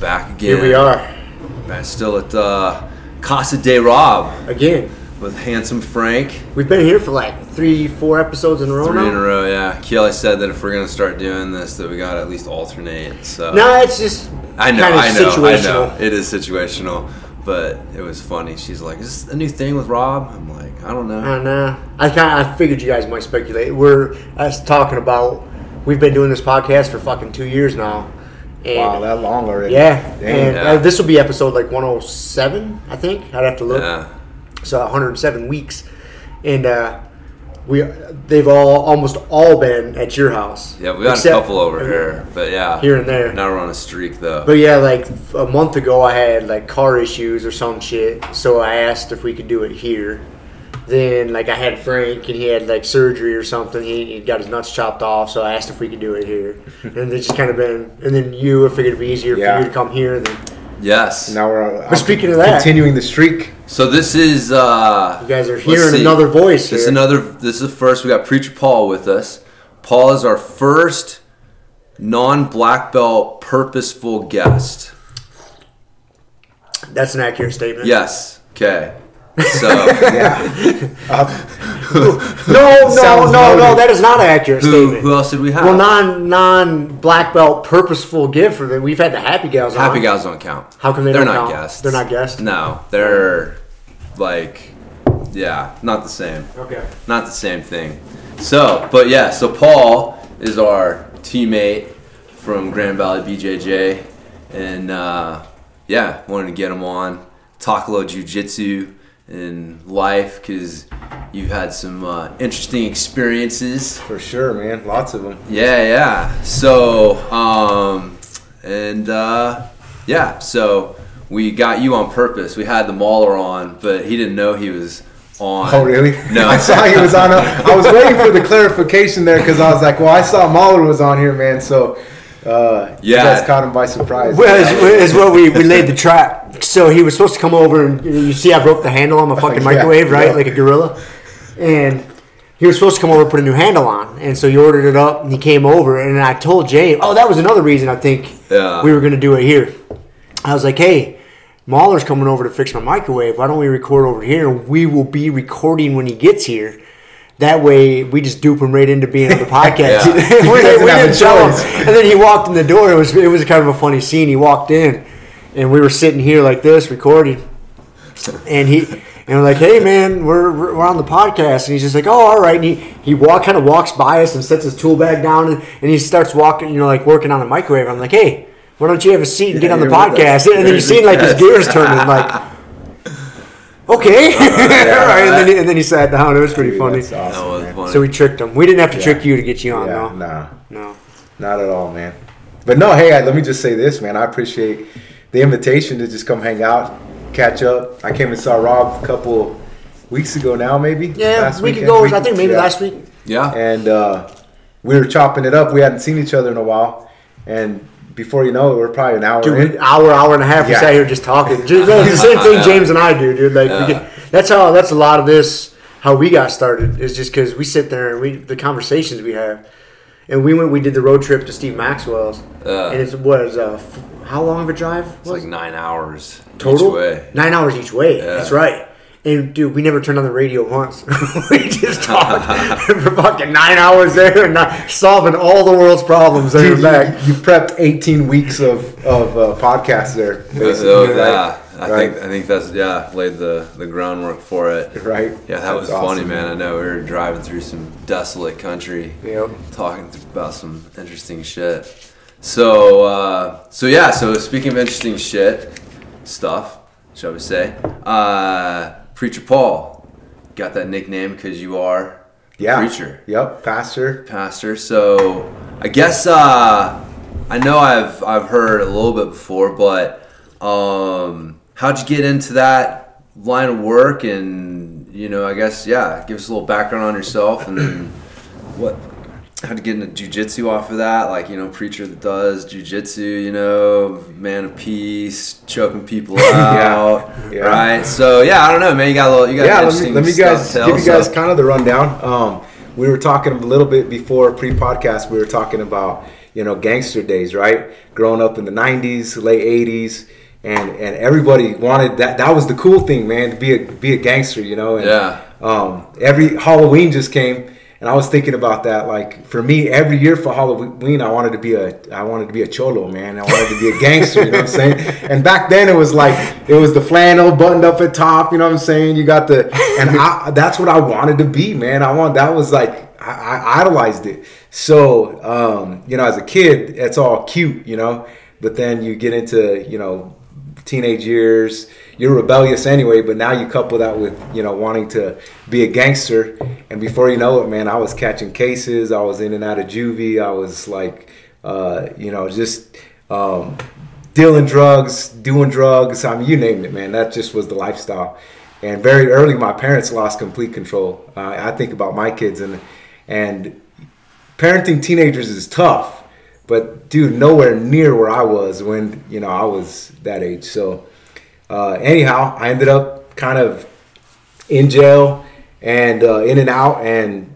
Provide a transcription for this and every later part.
Back again. Here we are. Matt's still at Casa de Rob. Again. With Handsome Frank. We've been here for like 3-4 episodes in a row now. 3 in a row, yeah. Keely said that if we're going to start doing this, that we got to at least alternate. So. No, it's just I know. It is situational, but it was funny. She's like, is this a new thing with Rob? I'm like, I don't know. I don't know. I figured you guys might speculate. We've been doing this podcast for fucking 2 years now. And wow, that long already. Yeah. Damn. And this will be episode like 107, I think. I'd have to look. Yeah. So 107 weeks. And they've almost all been at your house. Yeah, we got a couple over here. But yeah. Here and there. Now we're on a streak though. But yeah, like a month ago I had like car issues or some shit. So I asked if we could do it here. Then like I had Frank and he had like surgery or something. He got his nuts chopped off, so I asked if we could do it here. And it's just kind of been. And then you, I figured it'd be easier for you to come here. And then, yes. Now we're. But speaking of that, continuing the streak. So this is. You guys are hearing another voice. This is another. This is the first. We got Preacher Paul with us. Paul is our first non-black belt purposeful guest. That's an accurate statement. Yes. Okay. So yeah. No, that is not an accurate statement. Who else did we have? Well, non-black belt purposeful gift for them. We've had the Happy Gals on. Happy Gals don't count. How come they're not count? Guests. They're not guests? No. They're like not the same. Okay. Not the same thing. So Paul is our teammate from Grand Valley BJJ and wanted to get him on, talk a little jiu-jitsu in life, because you've had some interesting experiences. For sure, man. Lots of them. Yeah. So, so we got you on purpose. We had the Mauler on, but he didn't know he was on. Oh, really? No. I saw he was on. I was waiting for the clarification there, because I was like, well, I saw Mauler was on here, man, so... You guys caught him by surprise. Well, we laid the trap. So he was supposed to come over, and you see I broke the handle on my fucking microwave, right? Yeah. Like a gorilla. And he was supposed to come over and put a new handle on. And so he ordered it up, and he came over. And I told Jamie, oh, that was another reason I think we were going to do it here. I was like, hey, Mahler's coming over to fix my microwave. Why don't we record over here? We will be recording when he gets here. That way, we just dupe him right into being on the podcast. we didn't tell him. And then he walked in the door. It was kind of a funny scene. He walked in, and we were sitting here like this, recording. And we're like, hey, man, we're on the podcast. And he's just like, oh, all right. And he kind of walks by us and sets his tool bag down. And he starts walking, like working on the microwave. I'm like, hey, why don't you have a seat and get on the podcast? And then you see like his gears turning. I'm like, okay. All right. And then he sat down. It was pretty funny. Awesome, that was funny. So we tricked him. We didn't have to trick you to get you on, though. No. Not at all, man. But no, hey, let me just say this, man. I appreciate the invitation to just come hang out, catch up. I came and saw Rob a couple weeks ago now, maybe. Yeah, a week ago. I think maybe last week. Yeah. And we were chopping it up. We hadn't seen each other in a while. And before you know it, we're probably an hour in. Hour and a half, we sat here just talking. The same thing James and I do, dude. Like that's a lot of this, how we got started, is just because we sit there and the conversations we have. And we did the road trip to Steve Maxwell's. And how long of a drive was it? It's like 9 hours total? Each way. 9 hours each way, that's right. And, dude, we never turned on the radio once. We just talked for fucking 9 hours there and solving all the world's problems. Dude, you prepped 18 weeks of podcasts there. So, I think that's, laid the groundwork for it. Right. Yeah, that was awesome, funny, man. I know we were driving through some desolate country, talking about some interesting shit. So, so speaking of interesting shit, stuff, shall we say, Preacher Paul, got that nickname because you are a preacher. Yep, pastor. So I guess I know I've heard a little bit before, but how'd you get into that line of work? And I guess give us a little background on yourself, and then how'd you get into jujitsu off of that? Like preacher that does jujitsu, man of peace, choking people out. Right? So I don't know, man. You got a little. You got interesting stuff to tell. Give you guys kind of the rundown. We were talking a little bit before pre-podcast. We were talking about gangster days, right? Growing up in the '90s, late '80s, and everybody wanted that. That was the cool thing, man. To be a gangster, And, every Halloween just came. And I was thinking about that, like for me, every year for Halloween, I wanted to be a cholo, man. I wanted to be a gangster, you know what I'm saying? And back then it was the flannel buttoned up at top, you know what I'm saying? You got that's what I wanted to be, man. I idolized it. So, as a kid, it's all cute, but then you get into, teenage years, you're rebellious anyway, but now you couple that with wanting to be a gangster, and before you know it, man, I was catching cases, I was in and out of juvie, I was like dealing drugs, doing drugs, I mean, you name it, man. That just was the lifestyle. And very early my parents lost complete control. I think about my kids, and parenting teenagers is tough. But, dude, nowhere near where I was when, I was that age. So, anyhow, I ended up kind of in jail and in and out, and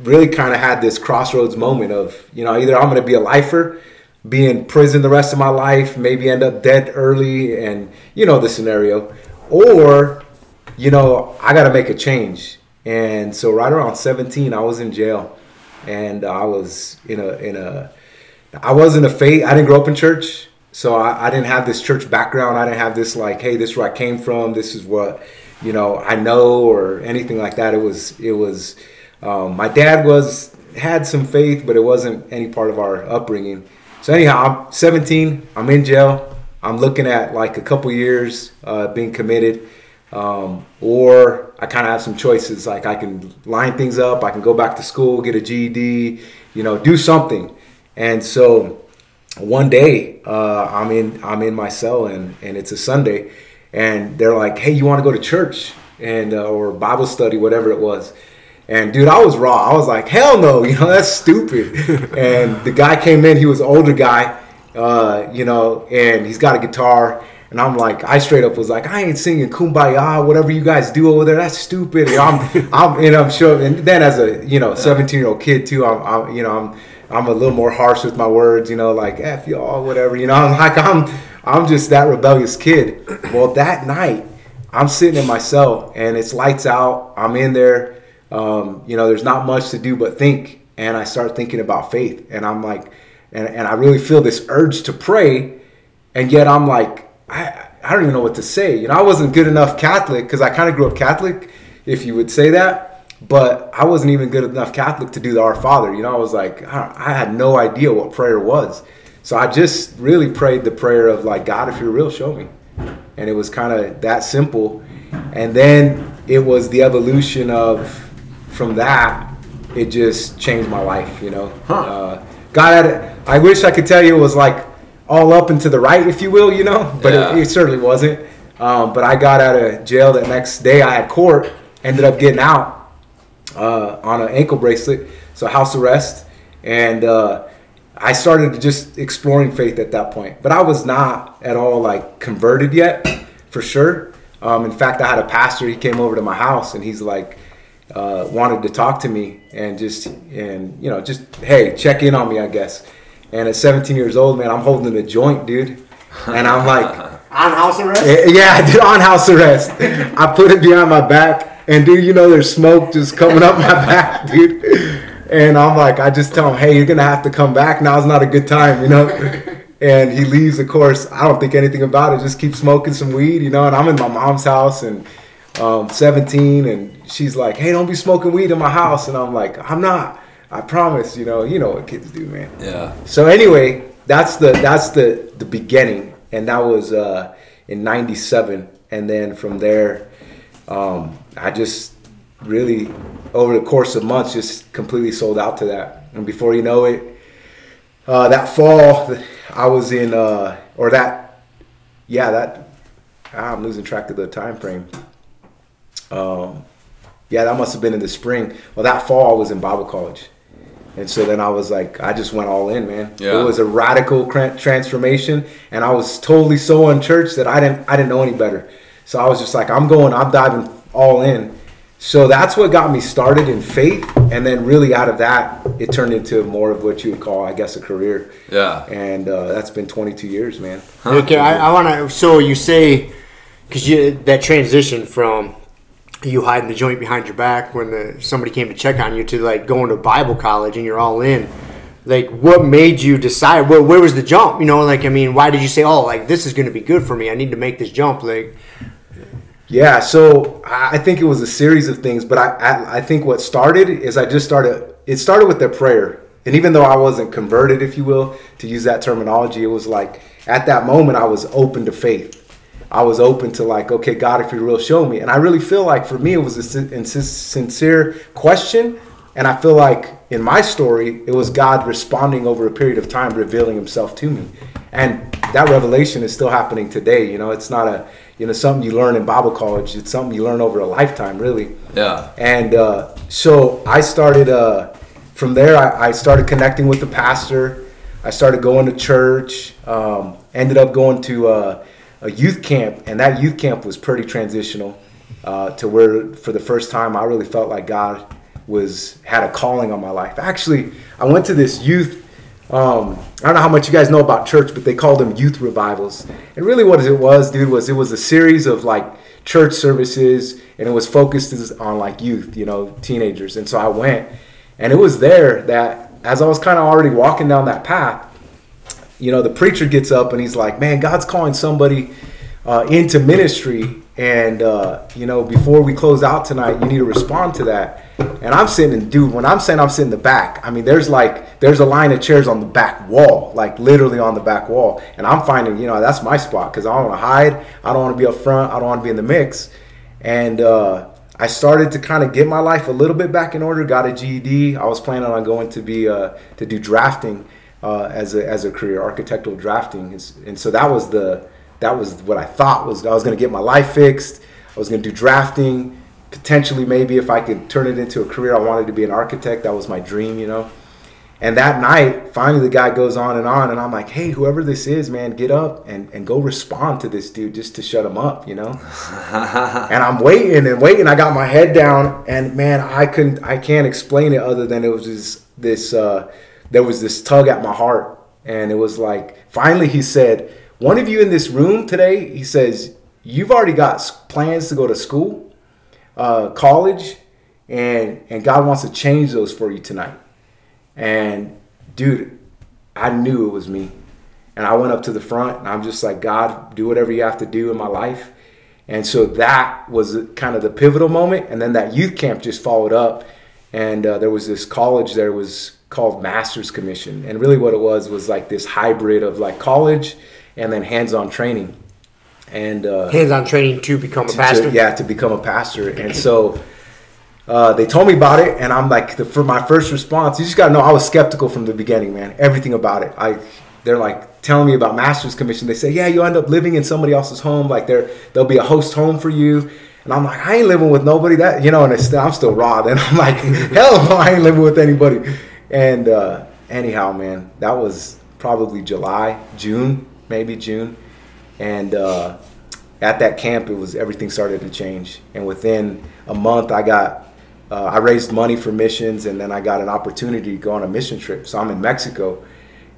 really kind of had this crossroads moment of, either I'm going to be a lifer, be in prison the rest of my life, maybe end up dead early, and the scenario. Or, I got to make a change. And so right around 17, I was in jail, and I was I didn't grow up in church, so I didn't have this church background. I didn't have this like, hey, this is where I came from. This is what, I know, or anything like that. It was. My dad had some faith, but it wasn't any part of our upbringing. So anyhow, I'm 17. I'm in jail. I'm looking at like a couple years being committed, or I kind of have some choices. Like I can line things up. I can go back to school, get a GED, do something. And so one day I'm in my cell, and it's a Sunday, and they're like, hey, you want to go to church or Bible study, whatever it was. And dude, I was raw. I was like, hell no, you know, that's stupid. And the guy came in, he was an older guy, you know, and he's got a guitar. And I'm like, I straight up was like, I ain't singing Kumbaya, whatever you guys do over there. That's stupid. And I'm sure. And then as a, you know, 17-year-old kid too, I'm a little more harsh with my words, you know, like F y'all, whatever, you know, I'm just that rebellious kid. Well, that night I'm sitting in my cell and it's lights out. I'm in there. You know, there's not much to do but think. And I start thinking about faith, and I'm like, and I really feel this urge to pray. And yet I'm like, I don't even know what to say. You know, I wasn't good enough Catholic, because I kind of grew up Catholic, if you would say that, but I wasn't even good enough Catholic to do the Our Father. You know, I was like, I had no idea what prayer was. So I just really prayed the prayer of like, God, if you're real, show me. And it was kind of that simple. And then it was the evolution of, from that, it just changed my life, you know. God, I wish I could tell you it was like all up and to the right, if you will, you know, but it certainly wasn't. But I got out of jail that next day. I had court, ended up getting out on an ankle bracelet, so house arrest. And I started just exploring faith at that point. But I was not at all like converted yet, for sure. In fact, I had a pastor. He came over to my house, and he's like, wanted to talk to me and you know, just, hey, check in on me, I guess. And at 17 years old, man, I'm holding a joint, dude. And I'm like, on house arrest? Yeah, dude, on house arrest. I put it behind my back, and dude, you know, there's smoke just coming up my back, dude. And I'm like, I just tell him, hey, you're gonna have to come back. Now's not a good time, you know. And he leaves, of course. I don't think anything about it. Just keep smoking some weed, you know. And I'm in my mom's house, and 17, and she's like, hey, don't be smoking weed in my house. And I'm like, I'm not, I promise. You know what kids do, man. Yeah. So anyway, that's the beginning, and that was in 97. And then from there, I just really, over the course of months, just completely sold out to that. And before you know it, that fall I was in I'm losing track of the time frame. That must have been in the spring. Well, that fall I was in Bible college. And so then I was like, I just went all in, man. Yeah. It was a radical transformation, and I was totally so unchurched that I didn't know any better. So I was just like, I'm diving all in. So that's what got me started in faith, and then really out of that, it turned into more of what you would call, I guess, a career. Yeah. And that's been 22 years, man. Okay, I want to, so you say, because that transition from you hiding the joint behind your back when somebody came to check on you to like going to Bible college and you're all in, like what made you decide, well, where was the jump? You know, like, I mean, why did you say, oh, like this is going to be good for me, I need to make this jump? Like, yeah, so I think it was a series of things, but I think what started is it started with the prayer. And even though I wasn't converted, if you will, to use that terminology, it was like at that moment I was open to faith. I was open to like, okay, God, if you're real, show me. And I really feel like for me, it was a sincere question. And I feel like in my story, it was God responding over a period of time, revealing himself to me. And that revelation is still happening today. You know, it's not a, you know, something you learn in Bible college. It's something you learn over a lifetime, really. Yeah. And so I started, from there, I started connecting with the pastor. I started going to church, ended up going to a youth camp, and that youth camp was pretty transitional to where for the first time I really felt like God had a calling on my life. Actually, I went to this youth, I don't know how much you guys know about church, but they called them youth revivals. And really what it was, dude, was it was a series of like church services, and it was focused on like youth, you know, teenagers. And so I went, and it was there that as I was kind of already walking down that path, you know, the preacher gets up and he's like, man, God's calling somebody into ministry. And, you know, before we close out tonight, you need to respond to that. And I'm sitting, dude, when I'm saying I'm sitting in the back, I mean, there's a line of chairs on the back wall, like literally on the back wall. And I'm finding, you know, that's my spot because I don't want to hide. I don't want to be up front. I don't want to be in the mix. And I started to kind of get my life a little bit back in order, got a GED. I was planning on going to be to do drafting. As a career, architectural drafting, and so that was what I thought was I was going to get my life fixed. I was going to do drafting, potentially maybe if I could turn it into a career, I wanted to be an architect. That was my dream, you know. And that night, finally, the guy goes on, and I'm like, hey, whoever this is, man, get up and go respond to this dude just to shut him up, you know? And I'm waiting and waiting. I got my head down, and, man, I can't explain it other than it was just this, there was this tug at my heart. And it was like, finally, he said, one of you in this room today, he says, you've already got plans to go to school, college, and God wants to change those for you tonight. And dude, I knew it was me, and I went up to the front, and I'm just like, God, do whatever you have to do in my life. And so that was kind of the pivotal moment. And then that youth camp just followed up, and there was this college there was called Master's Commission, and really what it was like this hybrid of like college and then hands-on training, and hands-on training to become a pastor. To become a pastor. And so they told me about it, and I'm like, for my first response, you just got to know I was skeptical from the beginning, man. Everything about it. They're like telling me about Master's Commission. They say, yeah, you'll end up living in somebody else's home. Like there'll be a host home for you. And I'm like, I ain't living with nobody. That, you know, and I'm still raw. And I'm like, hell no, I ain't living with anybody. And anyhow, man, that was probably June. And at that camp, it was everything started to change. And within a month, I raised money for missions, and then I got an opportunity to go on a mission trip. So I'm in Mexico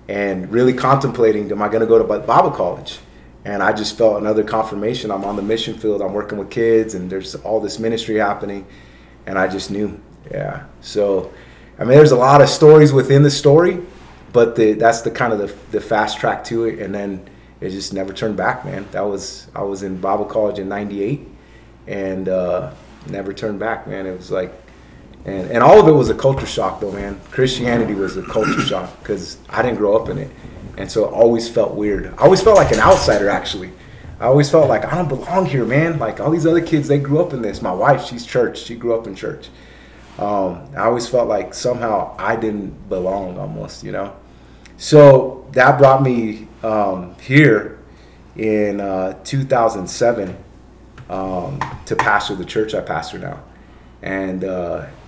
and really contemplating, am I going to go to Bible college? And I just felt another confirmation. I'm on the mission field. I'm working with kids, and there's all this ministry happening. And I just knew, yeah. So, I mean, there's a lot of stories within the story, but that's the kind of the fast track to it. And then it just never turned back, man. I was in Bible college in 98 and never turned back, man. It was like, And all of it was a culture shock, though, man. Christianity was a culture shock because I didn't grow up in it. And so it always felt weird. I always felt like an outsider, actually. I always felt like, I don't belong here, man. Like, all these other kids, they grew up in this. My wife, she's church. She grew up in church. I always felt like somehow I didn't belong almost, you know. So that brought me here in 2007 to pastor the church I pastor now. And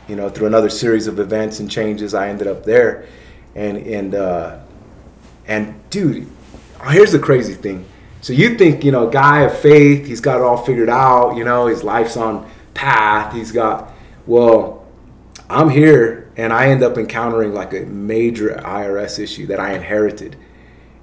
you know, through another series of events and changes, I ended up there. And dude, here's the crazy thing. So you think, you know, guy of faith, he's got it all figured out, you know, his life's on path. Well, I'm here, and I end up encountering like a major IRS issue that I inherited.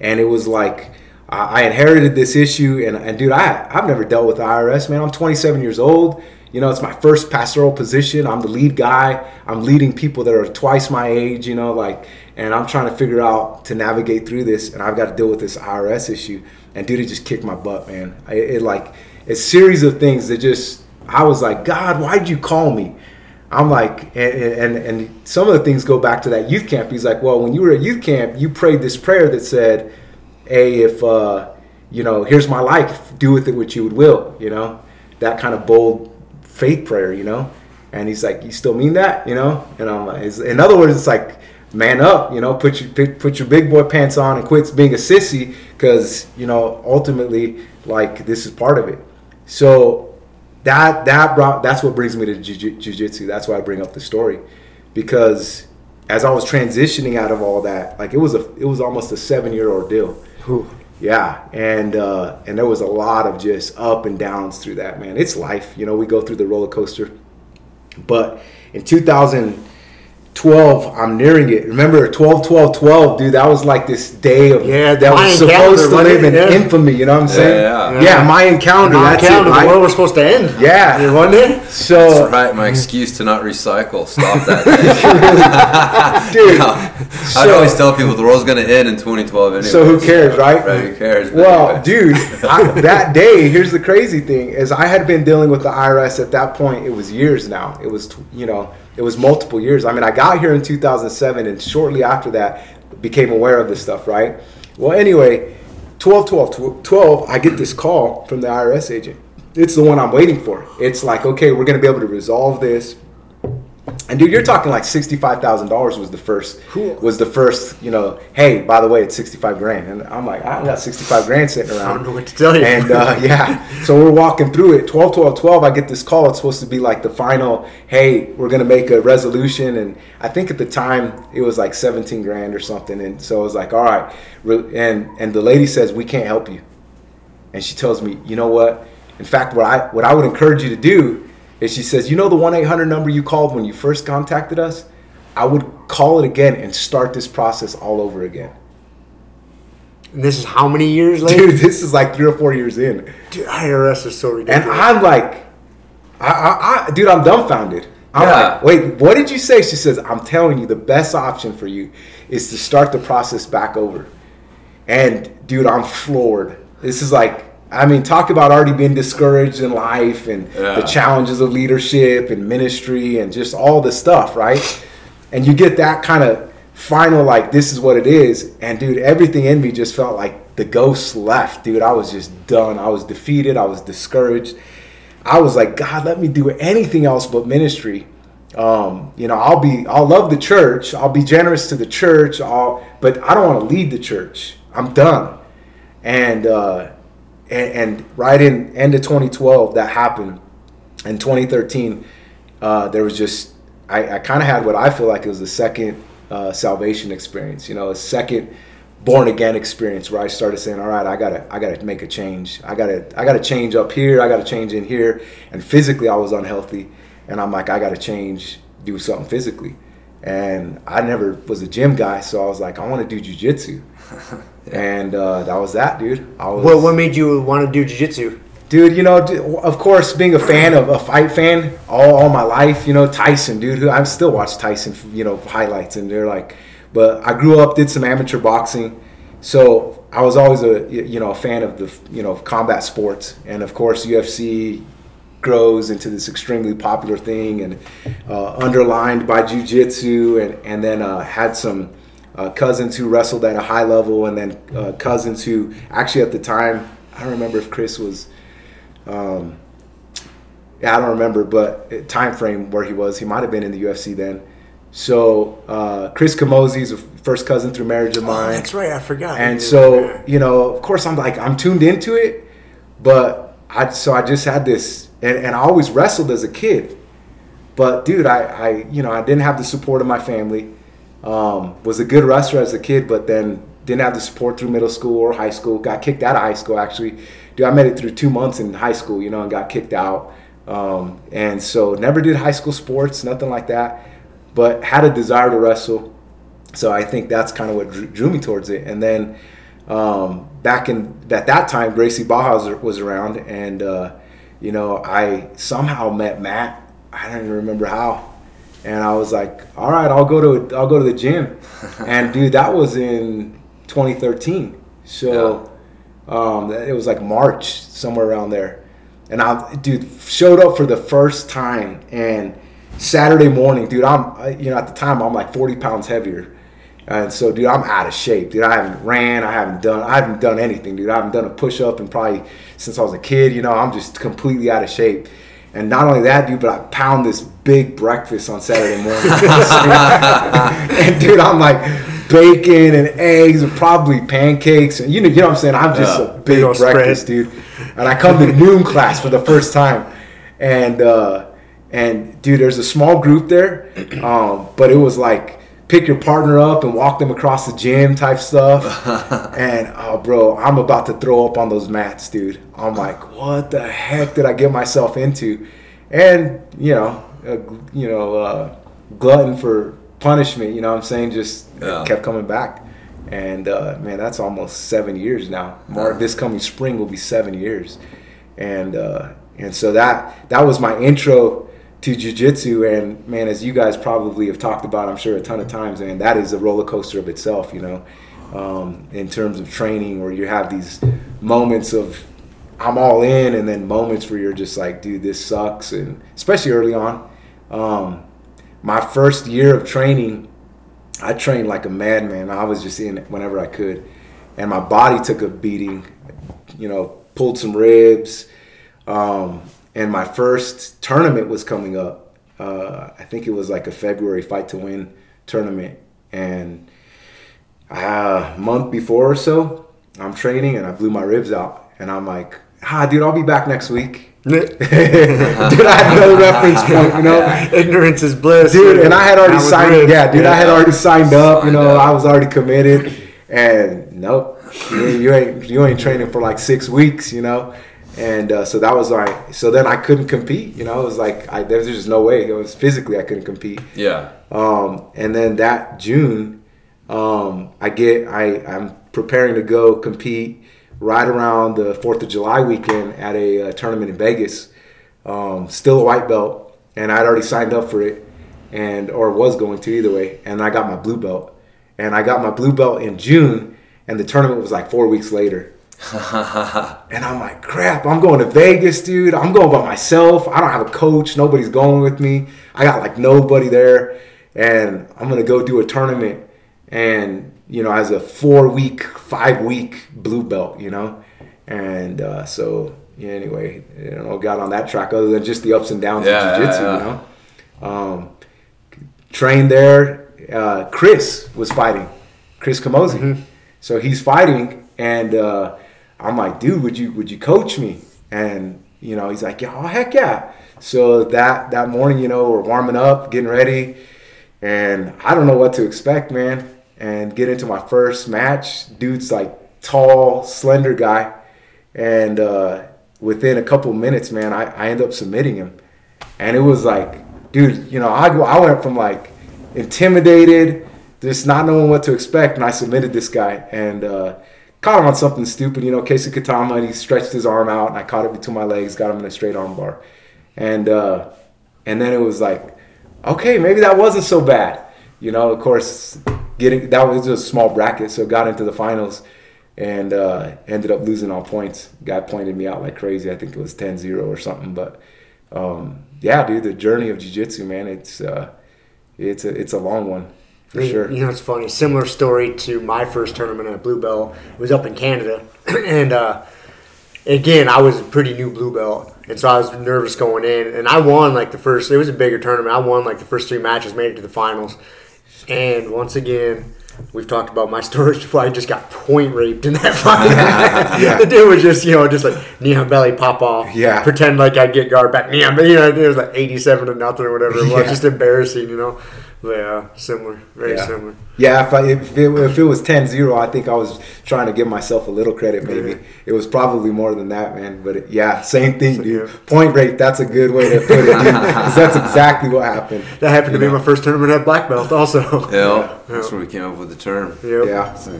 And it was like, I inherited this issue, and dude, I've never dealt with IRS, man. I'm 27 years old. You know, it's my first pastoral position. I'm the lead guy. I'm leading people that are twice my age, you know, like, and I'm trying to figure out to navigate through this, and I've got to deal with this IRS issue. And dude, it just kicked my butt, man. It like, a series of things that just, I was like, God, why'd you call me? I'm like, and some of the things go back to that youth camp. He's like, well, when you were at youth camp, you prayed this prayer that said, hey, if, you know, here's my life, do with it what you would will, you know, that kind of bold faith prayer, you know. And he's like, you still mean that, you know? And I'm like, in other words, it's like, man up, you know, put your big boy pants on and quit being a sissy, because, you know, ultimately, like, this is part of it. So that's what brings me to jiu-jitsu. That's why I bring up the story, because as I was transitioning out of all that, like, it was almost a 7-year ordeal. Whew. Yeah, and there was a lot of just up and downs through that, man. It's life, you know, we go through the roller coaster. But in 2012, I'm nearing it. Remember, 12-12-12, dude, that was like this day of, yeah, that was supposed to live in infamy, you know what I'm saying? Yeah, my encounter, that's it. The world was supposed to end. Yeah. Wasn't it? So, that's right, my excuse to not recycle. Stop that. Dude. No, I'd always tell people the world's going to end in 2012 anyway. So who cares, right? Right, who cares? Well, anyway. Dude, that day, here's the crazy thing, is I had been dealing with the IRS at that point. It was years now. It was, you know, it was multiple years. I mean, I got here in 2007, and shortly after that, became aware of this stuff, right? Well, anyway, 12-12-12, I get this call from the IRS agent. It's the one I'm waiting for. It's like, okay, we're going to be able to resolve this. And dude, you're talking like $65,000 was the first. Cool. Was the first, you know, hey, by the way, it's 65 grand. And I'm like, I got 65 grand sitting around. I don't know what to tell you. And yeah, so we're walking through it. 12/12/12, I get this call. It's supposed to be like the final, hey, we're going to make a resolution. And I think at the time it was like 17 grand or something. And so I was like, all right. And the lady says, we can't help you. And she tells me, you know what? In fact, what I would encourage you to do is, she says, you know the 1-800 number you called when you first contacted us? I would call it again and start this process all over again. And this is how many years later? Dude, this is like 3 or 4 years in. Dude, IRS is so ridiculous. And I'm like, dude, I'm dumbfounded. I'm like, wait, what did you say? She says, I'm telling you, the best option for you is to start the process back over. And dude, I'm floored. This is like, I mean, talk about already being discouraged in life and the challenges of leadership and ministry and just all this stuff, right? And you get that kind of final, like, this is what it is. And, dude, everything in me just felt like the ghost left, dude. I was just done. I was defeated. I was discouraged. I was like, God, let me do anything else but ministry. You know, I'll love the church. I'll be generous to the church. But I don't want to lead the church. I'm done. And right in end of 2012, that happened. In 2013, there was just, I kind of had what I feel like it was the second salvation experience, you know, a second born again experience where I started saying, all right, I gotta make a change. I gotta change up here. I gotta change in here. And physically, I was unhealthy, and I'm like, I gotta change, do something physically. And I never was a gym guy, so I was like, I want to do jiu-jitsu. And that was that, dude. What made you want to do jiu-jitsu? Dude, you know, of course, being a fight fan all my life, you know, Tyson, dude, who I still watch Tyson, you know, highlights, and they're like, but I grew up, did some amateur boxing, so I was always a fan of the, you know, combat sports. And of course, UFC grows into this extremely popular thing, and underlined by jiu-jitsu, and then had some cousins who wrestled at a high level, and then cousins who actually at the time, I don't remember if Chris was, I don't remember, but time frame where he was, he might have been in the UFC then. So Chris Camozzi is a first cousin through marriage of mine. Oh, that's right, I forgot. And so, you know, of course I'm like, I'm tuned into it, but I just had this, and I always wrestled as a kid, but dude, I didn't have the support of my family. Was a good wrestler as a kid, but then didn't have the support through middle school or high school. Got kicked out of high school, actually. Dude, I made it through 2 months in high school, you know, and got kicked out. And so never did high school sports, nothing like that, but had a desire to wrestle. So I think that's kind of what drew me towards it. And then back in that time, Gracie Baja was around, and, you know, I somehow met Matt. I don't even remember how. And I was like, all right, I'll go to the gym. And dude, that was in 2013. So yeah. It was like March, somewhere around there. And I, dude, showed up for the first time. And Saturday morning, dude, I'm, you know, at the time I'm like 40 pounds heavier. And so, dude, I'm out of shape. Dude, I haven't ran. I haven't done anything, dude. I haven't done a push-up in probably since I was a kid. You know, I'm just completely out of shape. And not only that, dude, but I pound this big breakfast on Saturday morning. And, dude, I'm like bacon and eggs and probably pancakes. And you know what I'm saying? I'm just a big breakfast spread, dude. And I come to noon class for the first time. And dude, there's a small group there. But it was like pick your partner up and walk them across the gym type stuff. And, oh, bro, I'm about to throw up on those mats, dude. I'm like, what the heck did I get myself into? And, you know, glutton for punishment, you know what I'm saying? Just kept coming back. And, man, that's almost 7 years now. This coming spring will be 7 years. And so that was my intro to jiu-jitsu. And man, as you guys probably have talked about, I'm sure, a ton of times, and that is a roller coaster of itself, you know, in terms of training, where you have these moments of I'm all in, and then moments where you're just like, dude, this sucks. And especially early on, my first year of training, I trained like a madman. I was just in it whenever I could, and my body took a beating, you know, pulled some ribs. And my first tournament was coming up I think it was like a February Fight to Win tournament. And a month before or so, I'm training and I blew my ribs out. And I'm like, dude, I'll be back next week. Dude, I had no reference point, you know. Yeah. Ignorance is bliss, dude. And I had already signed. Yeah, dude, yeah. I had already signed up. You know, I was already committed. And nope, you ain't training for like 6 weeks, you know. And so that was like, so then I couldn't compete. You know, it was like there's just no way. It was physically I couldn't compete. Yeah. And then that June, I'm preparing to go compete right around the 4th of July weekend at a tournament in Vegas, still a white belt, and I'd already signed up for it, or was going to either way, and I got my blue belt. And I got my blue belt in June, and the tournament was like 4 weeks later. And I'm like, crap, I'm going to Vegas, dude. I'm going by myself. I don't have a coach. Nobody's going with me. I got like nobody there, and I'm going to go do a tournament, and you know, as a 5 week blue belt, you know, and so yeah, anyway, you know, got on that track other than just the ups and downs of jiu-jitsu, you know. Trained there. Chris was fighting, Chris Camozzi, so he's fighting, and I'm like, dude, would you coach me? And you know, he's like, yeah, oh heck yeah. So that morning, you know, we're warming up, getting ready, and I don't know what to expect, man. And get into my first match. Dude's like tall, slender guy. And within a couple minutes, man, I end up submitting him. And it was like, dude, you know, I went from like intimidated, just not knowing what to expect. And I submitted this guy and caught him on something stupid, you know, Keisukatama. And he stretched his arm out and I caught it between my legs, got him in a straight arm bar. And then it was like, okay, maybe that wasn't so bad. You know, of course, that was just a small bracket, so got into the finals and ended up losing all points. Guy pointed me out like crazy. I think it was 10-0 or something. But yeah, dude, the journey of jiu-jitsu, man, it's a long one for sure. You know, it's funny. Similar story to my first tournament at blue belt. It was up in Canada, and again, I was a pretty new blue belt. And so I was nervous going in, and I won like it was a bigger tournament. I won like the first three matches, made it to the finals. And once again, we've talked about my stories before. I just got point raped in that fight. Yeah. The dude was just, you know, just like neon belly pop off. Yeah. Pretend like I'd get guard back. Neon belly, you know, it was like 87-0 or whatever it was. Yeah. Just embarrassing, you know. But yeah, similar. Very similar. Yeah, if it was 10-0, I think I was trying to give myself a little credit maybe. Yeah. It was probably more than that, man. But same thing, dude. Yeah. Point rape, that's a good way to put it, dude. Because that's exactly what happened. That happened to be my first tournament at black belt also. Yeah. That's where we came up with the term. Yep. Yeah. So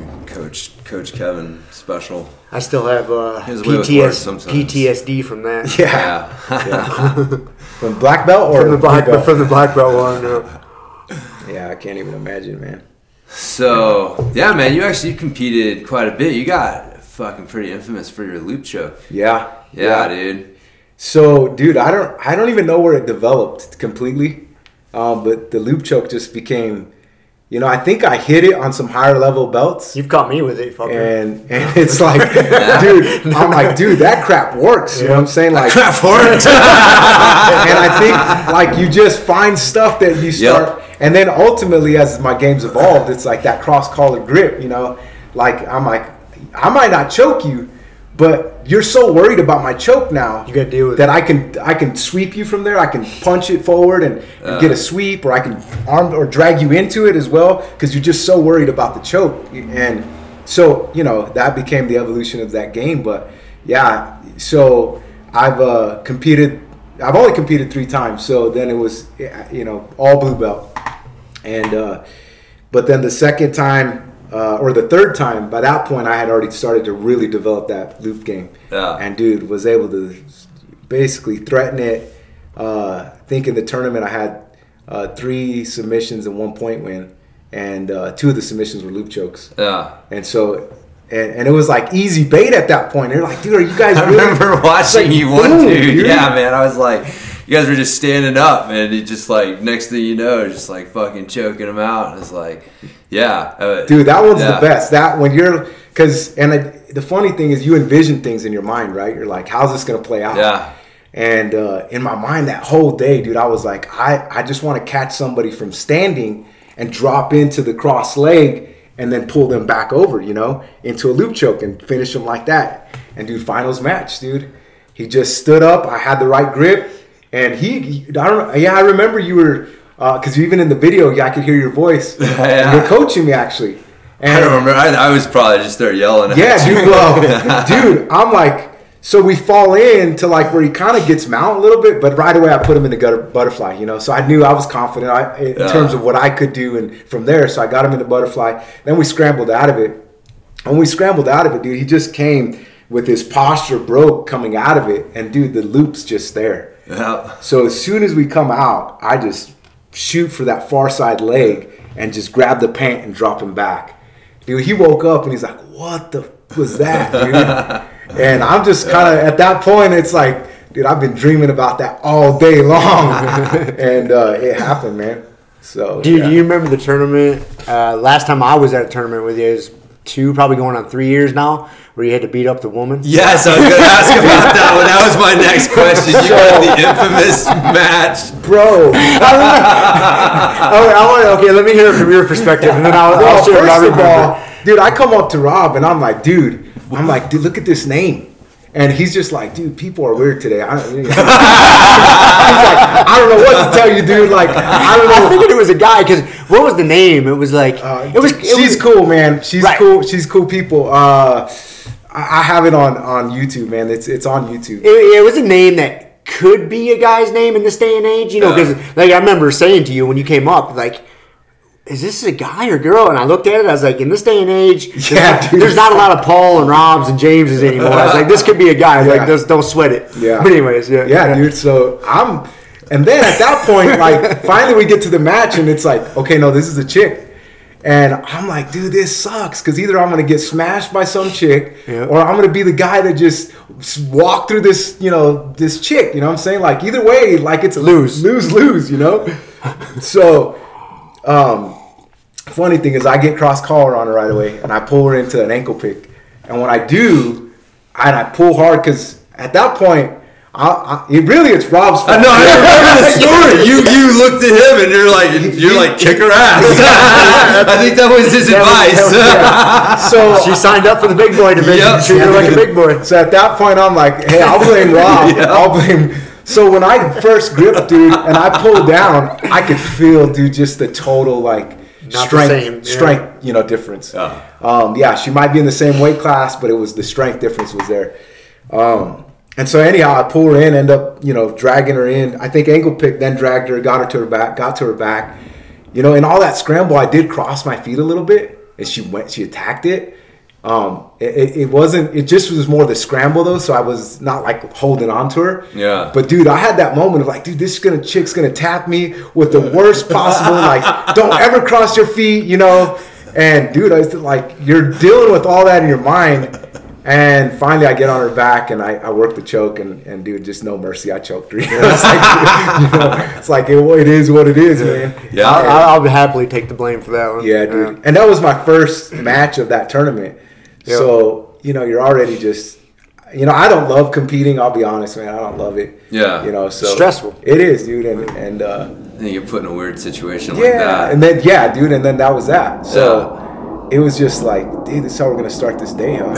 Coach Kevin special. I still have PTSD from that. Yeah. From black belt or from the black belt one, no. Yeah, I can't even imagine, man. So, yeah, man, you competed quite a bit. You got fucking pretty infamous for your loop choke. Yeah. Yeah, dude. So, dude, I don't even know where it developed completely, but the loop choke just became, you know, I think I hit it on some higher level belts. You've caught me with it, fucker. And it's like, dude, I'm like, dude, that crap works. You know what I'm saying? Like, that crap works. And I think, like, you just find stuff that you start... Yep. And then ultimately, as my game's evolved, it's like that cross-collar grip, you know? Like, I'm like, I might not choke you, but you're so worried about my choke now. You got to deal with that. I can sweep you from there. I can punch it forward and get a sweep, or I can arm or drag you into it as well because you're just so worried about the choke. And so, you know, that became the evolution of that game. But, yeah, so I've only competed 3 times, so then it was, you know, all blue belt. And but then the second time or the third time, by that point I had already started to really develop that loop game. Yeah. And dude was able to basically threaten it. I think in the tournament I had 3 submissions and 1 point win, and 2 of the submissions were loop chokes. Yeah. And so. And it was like easy bait at that point. They're like, dude, are you guys really? I remember watching like, you one, dude. Yeah, man. I was like, you guys were just standing up, and it just like, next thing you know, just like fucking choking them out. It's like, yeah. Dude, that one's the best. That when you're, because, the funny thing is you envision things in your mind, right? You're like, how's this going to play out? Yeah. And in my mind that whole day, dude, I was like, I just want to catch somebody from standing and drop into the cross leg and then pull them back over, you know, into a loop choke and finish them like that. And, dude, finals match, dude. He just stood up. I had the right grip. And I remember you were, because even in the video, I could hear your voice. Yeah. You were coaching me, actually. And I don't remember. I was probably just there yelling. Yeah, at you. Dude, dude, I'm like, so we fall in to like where he kind of gets mount a little bit, but right away I put him in the gutter butterfly, you know. So I knew I was confident in terms of what I could do, and from there, so I got him in the butterfly. Then we scrambled out of it. When we scrambled out of it, dude, he just came with his posture broke coming out of it, and dude, the loop's just there. Yeah. So as soon as we come out, I just shoot for that far side leg and just grab the pant and drop him back. Dude, he woke up and he's like, "What the f- was that, dude?" And I'm just kind of, at that point, it's like, dude, I've been dreaming about that all day long. And it happened, man. So, dude, yeah. You remember the tournament? Last time I was at a tournament with you, it was probably going on 3 years now, where you had to beat up the woman. Yes, I was going to ask about that one. That was my next question. You got the infamous match. Bro. Let me hear it from your perspective, and then I'll share about it. Dude, I come up to Rob, and I'm like, dude, look at this name. And he's just like, dude, people are weird today. He's like, I don't know what to tell you, dude. Like, I don't know. I figured it was a guy, because what was the name? It was like, cool, man. She's right. Cool. She's cool people. I have it on YouTube, man. It's on YouTube. It was a name that could be a guy's name in this day and age, you know, because like I remember saying to you when you came up, like, is this a guy or girl? And I looked at it. I was like, in this day and age, there's not a lot of Paul and Robs and Jameses anymore. I was like, this could be a guy. Yeah. Like, just don't sweat it. Yeah. But anyways, yeah, dude. So and then at that point, like, finally we get to the match, and it's like, okay, no, this is a chick. And I'm like, dude, this sucks, because either I'm going to get smashed by some chick, or I'm going to be the guy that just walked through this, you know, this chick. You know what I'm saying? Like, either way, like, it's a lose, you know? So... funny thing is, I get cross collar on her right away, and I pull her into an ankle pick. And when I do, I pull hard, because at that point, it's Rob's fault. I know. I remember the story. You looked at him, and you're like, kick her ass. I think that was his advice. So she signed up for the big boy division. Yep. She was like a big boy. So at that point, I'm like, hey, I'll blame Rob. Yep. I'll blame. So when I first gripped, dude, and I pulled down, I could feel, dude, just the total, like, strength, you know, difference. She might be in the same weight class, but it was the strength difference was there. And so anyhow, I pull her in, end up, you know, dragging her in. I think ankle pick, then dragged her, got to her back. You know, in all that scramble, I did cross my feet a little bit, and she attacked it. It just was more the scramble though, so I was not like holding on to her. Yeah. But dude, I had that moment of like, dude, this chick's gonna tap me with the worst possible, like, don't ever cross your feet, you know. And dude, I was like, you're dealing with all that in your mind. And finally, I get on her back, and I work the choke, and dude, just no mercy. I choked her. It is what it is, man. Yeah, I'll happily take the blame for that one. Yeah, dude. And that was my first match of that tournament. Yep. So, you know, you're already just, you know, I don't love competing. I'll be honest, man. I don't love it. Yeah. You know, so. It's stressful. It is, dude. And you're put in a weird situation like that. And then, dude. And then that was that. So it was just like, dude, this is how we're going to start this day, huh?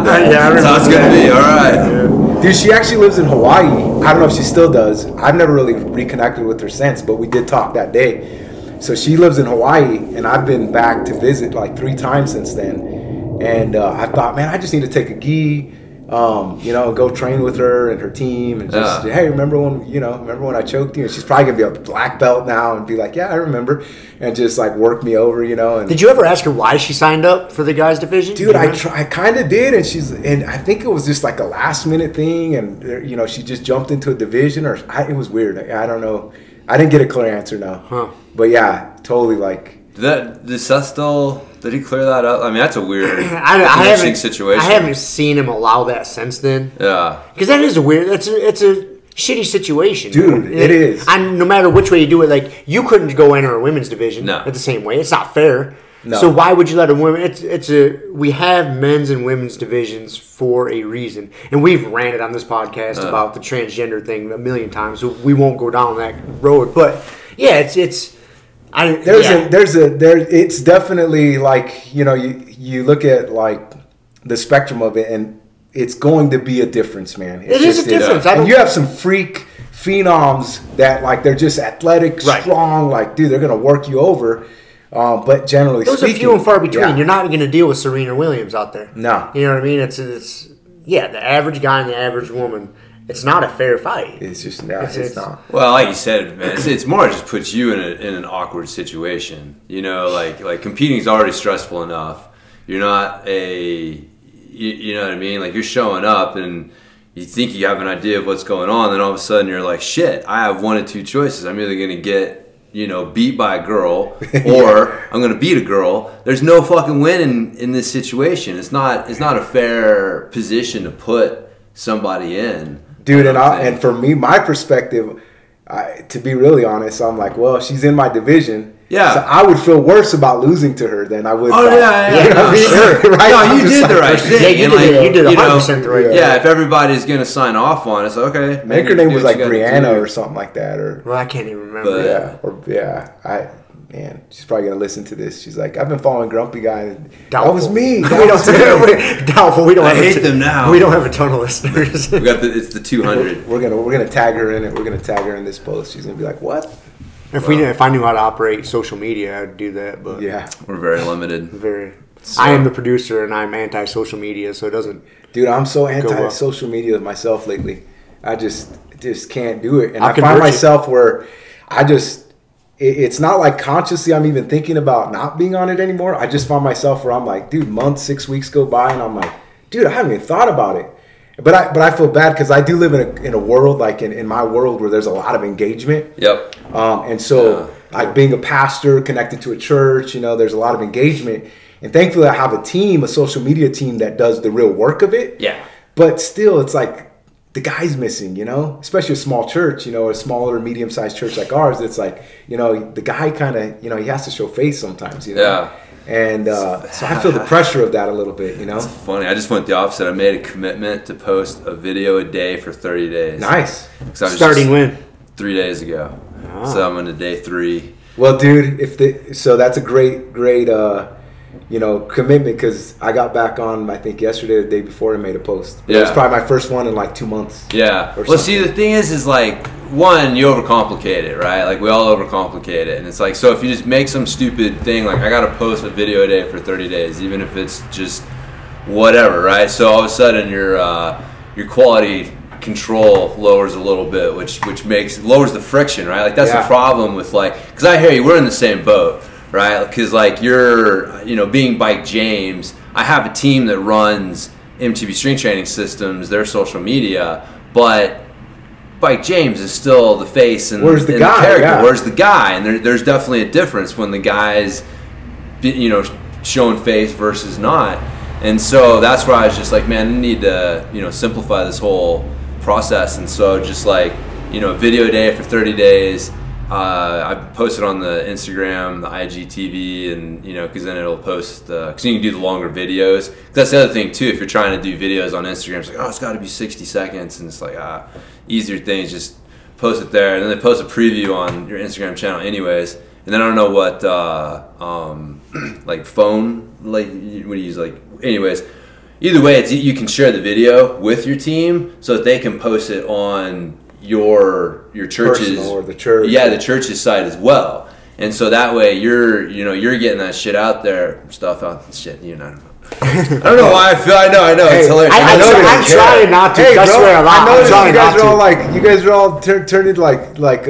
That's how it's going to be. All right. Yeah. Dude, she actually lives in Hawaii. I don't know if she still does. I've never really reconnected with her since, but we did talk that day. So she lives in Hawaii, and I've been back to visit like 3 times since then. And I thought, man, I just need to take a gi, you know, go train with her and her team, and just hey, remember when I choked you? And she's probably gonna be a black belt now and be like, yeah, I remember, and just like work me over, you know. And did you ever ask her why she signed up for the guys division? Dude, I kind of did, and I think it was just like a last minute thing, and you know, she just jumped into a division, it was weird. I don't know. I didn't get a clear answer now. Huh. But yeah, totally like... Did he clear that up? I mean, that's a weird, interesting situation. I haven't seen him allow that since then. Yeah. Because that is weird. It's a shitty situation. Dude, it is. No matter which way you do it, like, you couldn't go enter a women's division at the same way. It's not fair. No. So why would you let a woman? We have men's and women's divisions for a reason, and we've ranted on this podcast about the transgender thing a million times. So we won't go down that road. But yeah, it's definitely like, you know, you look at like the spectrum of it, and it's going to be a difference, man. It is a difference. And you have some freak phenoms that like they're just athletic, strong, like dude, they're gonna work you over. But generally speaking, those are few and far between. Yeah. You're not going to deal with Serena Williams out there. No. You know what I mean? It's the average guy and the average woman. It's not a fair fight. It's just not. Well, like you said, man, it's more just puts you in an awkward situation. You know, like competing is already stressful enough. You're not you know what I mean? Like you're showing up and you think you have an idea of what's going on, then all of a sudden you're like, shit, I have one of two choices. I'm either going to get, you know, beat by a girl, or I'm gonna beat a girl. There's no fucking win in this situation. It's not a fair position to put somebody in, dude. And for me, my perspective, to be really honest, I'm like, well, she's in my division. Yeah. So I would feel worse about losing to her than I would. Oh, yeah. You know what I mean? Sure. Right? No, you did the right thing. Yeah, you did 100% the right thing. Yeah, if everybody's going to sign off on it, it's like, okay. I think her name was like Brianna or something like that. Well, I can't even remember. But, yeah. She's probably going to listen to this. She's like, I've been following Grumpy Guy. Doubtful. That was me. Doubtful. We don't I have hate a t- them now. We don't have a ton of listeners. It's the 200. We're going to tag her in it. We're going to tag her in this post. She's going to be like, what? If I knew how to operate social media, I'd do that. But yeah, we're very limited. Very. So. I am the producer, and I'm anti-social media, so it doesn't. Dude, I'm so anti-social media myself lately. I just can't do it, and I find myself where I just. It's not like consciously I'm even thinking about not being on it anymore. I just find myself where I'm like, dude, 6 weeks go by, and I'm like, dude, I haven't even thought about it. But I feel bad because I do live in a world, like in my world, where there's a lot of engagement. Yep. Like being a pastor connected to a church, you know, there's a lot of engagement. And thankfully I have a social media team that does the real work of it. Yeah. But still, it's like the guy's missing, you know, especially a small church, you know, a smaller medium-sized church like ours. It's like, you know, the guy kind of, you know, he has to show face sometimes, you know. Yeah. And so I feel the pressure of that a little bit, you know? It's funny. I just went the opposite. I made a commitment to post a video a day for 30 days. Nice. Starting when? 3 days ago. Oh. So I'm on to day 3. Well, dude, so that's a great, you know, commitment, because I got back on, I think, yesterday or the day before, and made a post. Yeah. It was probably my first one in like 2 months. Yeah. Well, see, the thing is like, one, you overcomplicate it, right? Like, we all overcomplicate it. And it's like, so if you just make some stupid thing, like, I got to post a video a day for 30 days, even if it's just whatever, right? So all of a sudden, your quality control lowers a little bit, which lowers the friction, right? Like, that's the problem with, like, because I hear you, we're in the same boat, right? Because, like, you're, you know, being Bike James, I have a team that runs MTB Strength Training Systems, their social media, but Bike James is still the face and the character. Yeah. Where's the guy? And there's definitely a difference when the guy's, you know, showing face versus not. And so that's where I was just like, man, I need to, you know, simplify this whole process. And so just like, you know, video a day for 30 days. I posted on the Instagram, the IGTV, and, you know, because then it'll post, because you can do the longer videos. That's the other thing, too, if you're trying to do videos on Instagram, it's like, oh, it's got to be 60 seconds, and it's like, easier thing is just post it there, and then they post a preview on your Instagram channel anyways, and then I don't know what, like phone, like, what do you use, like, anyways, either way, you can share the video with your team so that they can post it on your church's or the church. Yeah, the church's site as well. And so that way you're getting that shit out there, stuff out shit, you know. I don't know why I feel I know hey, it's hilarious. I'm trying not to. Hey, bro, I know you guys are all like turned into like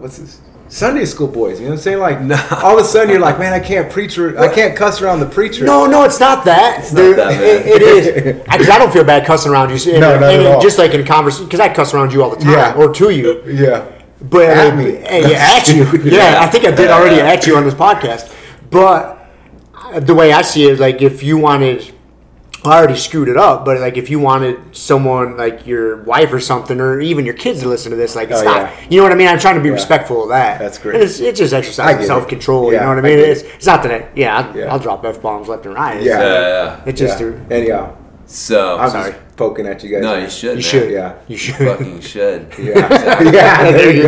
what's this? Sunday school boys, you know what I'm saying? Like, all of a sudden you're like, man, I can't cuss around the preacher. No, it's not that. It is. Because I don't feel bad cussing around you. Not at all. Just like in a conversation, because I cuss around you all the time, or to you. Yeah. But at me. At you. Yeah, I think I did already at you on this podcast. But the way I see it is like, if you wanted I already screwed it up, but like if you wanted someone like your wife or something, or even your kids to listen to this, like it's not, you know what I mean? I'm trying to be respectful of that. That's great. And it's just exercise self-control, you know what I mean? It's not that, I'll drop F-bombs left and right. It's just anyhow. So I'm sorry. Just poking at you guys. No, you should. You should. You fucking should. There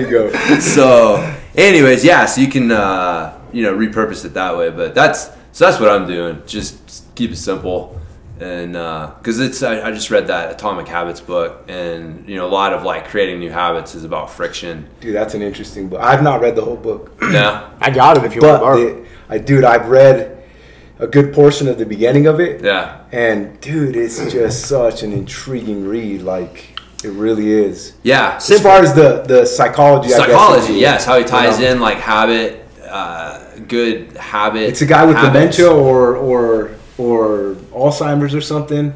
you go. So, anyways, so you can repurpose it that way, but that's what I'm doing. Just keep it simple, and because I just read that Atomic Habits book, and a lot of like creating new habits is about friction. Dude, that's an interesting book. I've not read the whole book. No, I got it if you want to borrow. I've read a good portion of the beginning of it. Yeah. And dude, it's just such an intriguing read. Like it really is. Yeah. As far as the psychology. Yes. How he ties in like habit, good habit. It's a guy with dementia or Alzheimer's or something.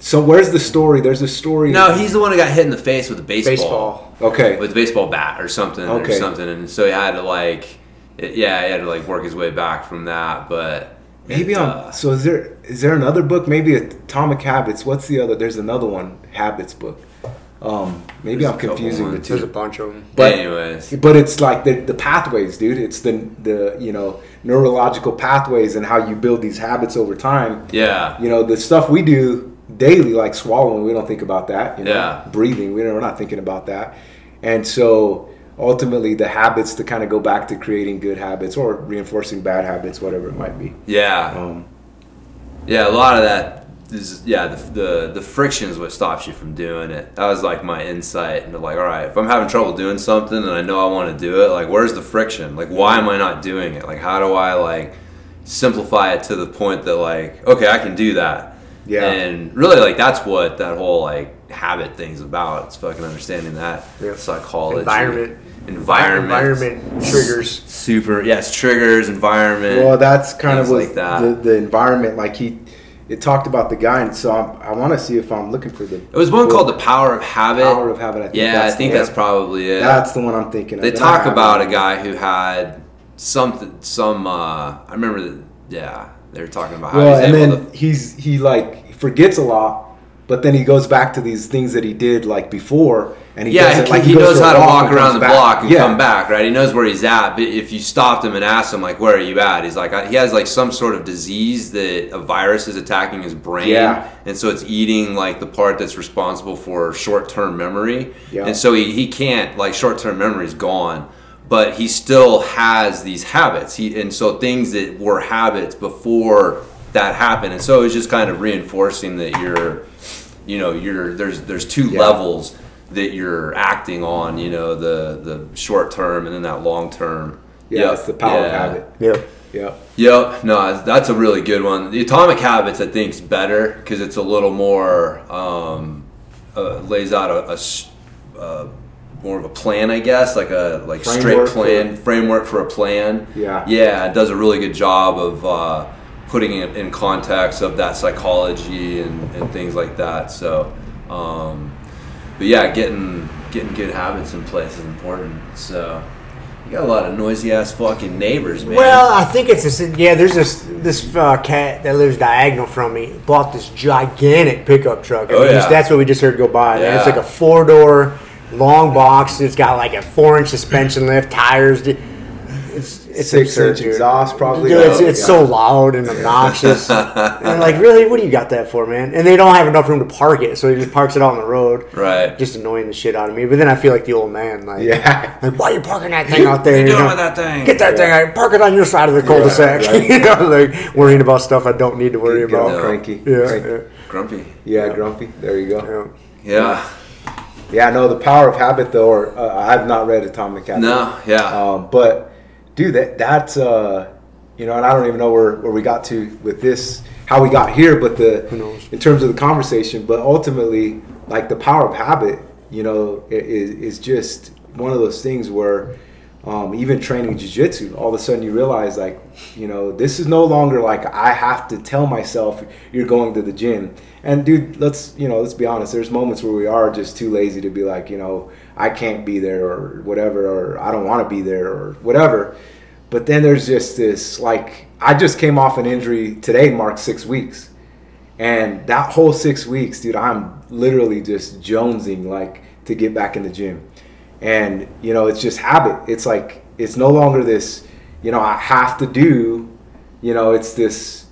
So where's the story? There's a story. No, he's the one who got hit in the face with a baseball. Okay. With a baseball bat or something. Okay. And so he had to like work his way back from that, but. Maybe so is there another book? Maybe Atomic Habits. What's the other? There's another one, Habits book. Maybe I'm confusing the two. There's a bunch of them. But anyways, but it's like the pathways, dude. It's the neurological pathways and how you build these habits over time. Yeah. The stuff we do daily, like swallowing, we don't think about that. Breathing, we're not thinking about that, and so. Ultimately, the habits to kind of go back to creating good habits or reinforcing bad habits, whatever it might be. Yeah. A lot of that is, the friction is what stops you from doing it. That was like my insight into like, all right, if I'm having trouble doing something and I know I want to do it, like where's the friction? Like why am I not doing it? Like how do I like simplify it to the point that like, okay, I can do that. Yeah. And really like that's what that whole like habit thing's about. It's fucking understanding that psychology. Environment triggers. Triggers, environment. Well, that's kind of like that. The environment, like it talked about the guy, and so I want to see if I'm looking for the. It was one called The Power of Habit. Power of Habit. I think that's probably it. That's the one I'm thinking of. They talk about a guy who had I remember that. Yeah, they were talking about how he forgets a lot. But then he goes back to these things that he did like before, and he knows how to walk around the block and come back, right? He knows where he's at. But if you stopped him and asked him like, "Where are you at?" He's like, he has like some sort of disease that a virus is attacking his brain, and so it's eating like the part that's responsible for short-term memory, and so he can't like short-term memory is gone. But he still has these habits, and so things that were habits before that happened, and so it's just kind of reinforcing that you're. There's two levels that you're acting on, the short term and then that long term. Yeah, it's the power of habit. Yep. No, that's a really good one. The Atomic Habits, I think, is better because it's a little more, lays out a more of a plan, I guess, like a framework for a plan. It does a really good job of, putting it in context of that psychology and things like that. So, but yeah, getting good habits in place is important. So you got a lot of noisy ass fucking neighbors, man. Well, I think it's there's this cat that lives diagonal from me bought this gigantic pickup truck. That's what we just heard go by. Yeah. It's like a 4-door long box. It's got like a 4-inch suspension lift, tires. It's 6-inch exhaust, probably. It's so loud and obnoxious. And like, really, what do you got that for, man? And they don't have enough room to park it, so he just parks it out on the road. Right. Just annoying the shit out of me. But then I feel like the old man, like why are you parking that thing out there? You're doing with that thing. Get that thing out. Park it on your side of the cul-de-sac. Right. Worrying about stuff I don't need to worry about. No. Cranky. Yeah. Grumpy. Yeah, grumpy. There you go. Yeah. Yeah, no, The Power of Habit, though, or I've not read Atomic Habit. No, but... Dude, that's and I don't even know where we got to with this, how we got here, but in terms of the conversation, but ultimately, like The Power of Habit, is just one of those things where even training jiu-jitsu, all of a sudden you realize like, this is no longer like I have to tell myself you're going to the gym. And dude, let's be honest, there's moments where we are just too lazy to be like, I can't be there or whatever, or I don't want to be there or whatever. But then there's just this, like, I just came off an injury today, marked 6 weeks. And that whole 6 weeks, dude, I'm literally just jonesing, like, to get back in the gym. And, you know, it's just habit. It's like, it's no longer this, you know, I have to do, you know, it's this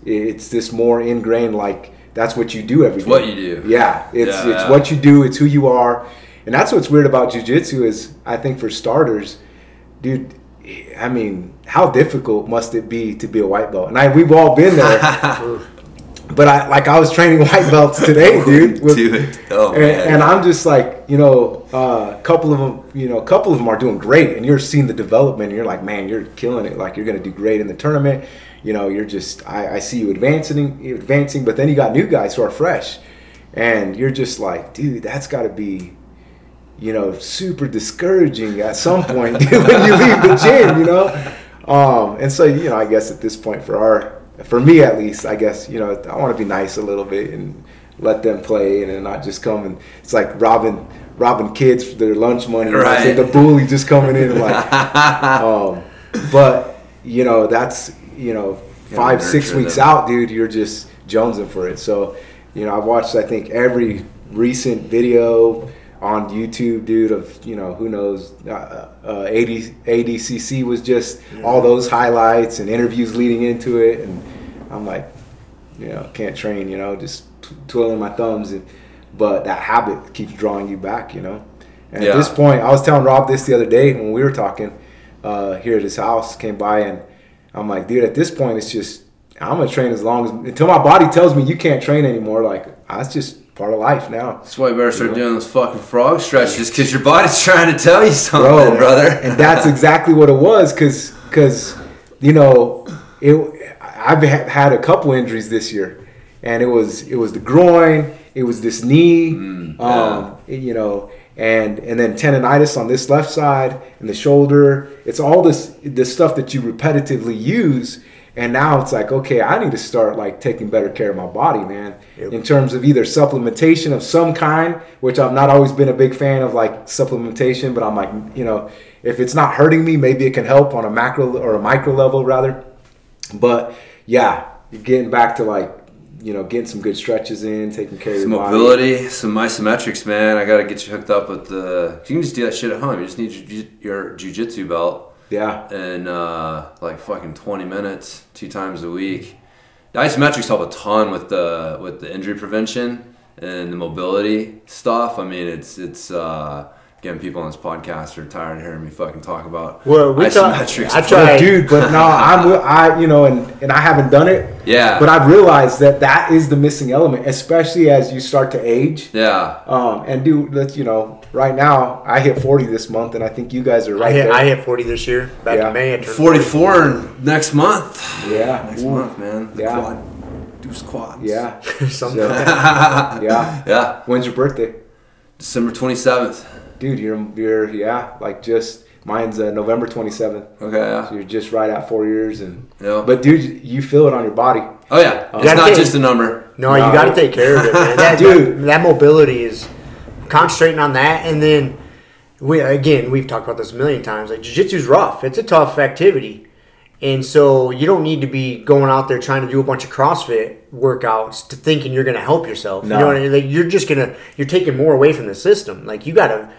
more ingrained, like, that's what you do every day. It's what you do. Yeah. It's what you do. It's who you are. And that's what's weird about jiu-jitsu is, I think for starters, dude, I mean, how difficult must it be to be a white belt? And we've all been there. But I was training white belts today, dude. And I'm just like, you know, a couple of them are doing great. And you're seeing the development. And you're like, man, you're killing it. Like, you're going to do great in the tournament. You know, you're just, I see you advancing, but then you got new guys who are fresh. And you're just like, dude, that's got to be, you know, super discouraging at some point when you leave the gym, you know. And so, you know, I guess at this point for me at least, I guess, you know, I want to be nice a little bit and let them play and not just come. And it's like robbing kids for their lunch money. Right. It's like the bully just coming in and like, but, you know, that's, you know, 5-6 weeks out, dude, you're just jonesing for it. So, you know, I've watched, I think, every recent video on YouTube, dude, of, you know, who knows, ADCC was just all those highlights and interviews leading into it. And I'm like, you know, can't train, you know, just twirling my thumbs. But that habit keeps drawing you back, you know. And at this point, I was telling Rob this the other day when we were talking here at his house, came by, and I'm like, dude, at this point, it's just, I'm going to train as long as, until my body tells me you can't train anymore. Like, that's just part of life now. That's why you better start doing those fucking frog stretches, because your body's trying to tell you something, brother. And that's exactly what it was, because you know, I've had a couple injuries this year, and it was the groin, it was this knee, you know, and then tendonitis on this left side and the shoulder. It's all this stuff that you repetitively use, and now it's like, okay, I need to start like taking better care of my body, man. Yep. In terms of either supplementation of some kind, which I've not always been a big fan of, like supplementation, but I'm like, you know, if it's not hurting me, maybe it can help on a macro or a micro level rather. But yeah, getting back to like, you know, getting some good stretches in, taking care of your body. Some mobility, some isometrics, man. I got to get you hooked up with the... You can just do that shit at home. You just need your jiu-jitsu belt. Yeah. And like fucking 20 minutes, 2 times a week. The isometrics help a ton with the injury prevention and the mobility stuff. I mean, it's again, people on this podcast are tired of hearing me fucking talk about isometrics. I tried, dude, but no, I you know, and I haven't done it. Yeah. But I've realized that is the missing element, especially as you start to age. Yeah. And you know, right now I hit 40 this month, and I think you guys are there. I hit 40 this year. Back in May, 44 next month. Yeah. Next month, man. Yeah. Quad. Do squats. Yeah. Something. Yeah. Yeah. When's your birthday? December 27th. Dude, you're like just mine's November 27th. Okay, yeah. So you're just right at 4 years, and but dude, you feel it on your body. Oh yeah, it's not just a number. No, you got to take care of it, man. That mobility is concentrating on that, and then we've talked about this a million times. Like jiu-jitsu's rough; it's a tough activity, and so you don't need to be going out there trying to do a bunch of CrossFit workouts to thinking you're going to help yourself. No. You know what I mean? Like you're taking more away from the system. Like you got to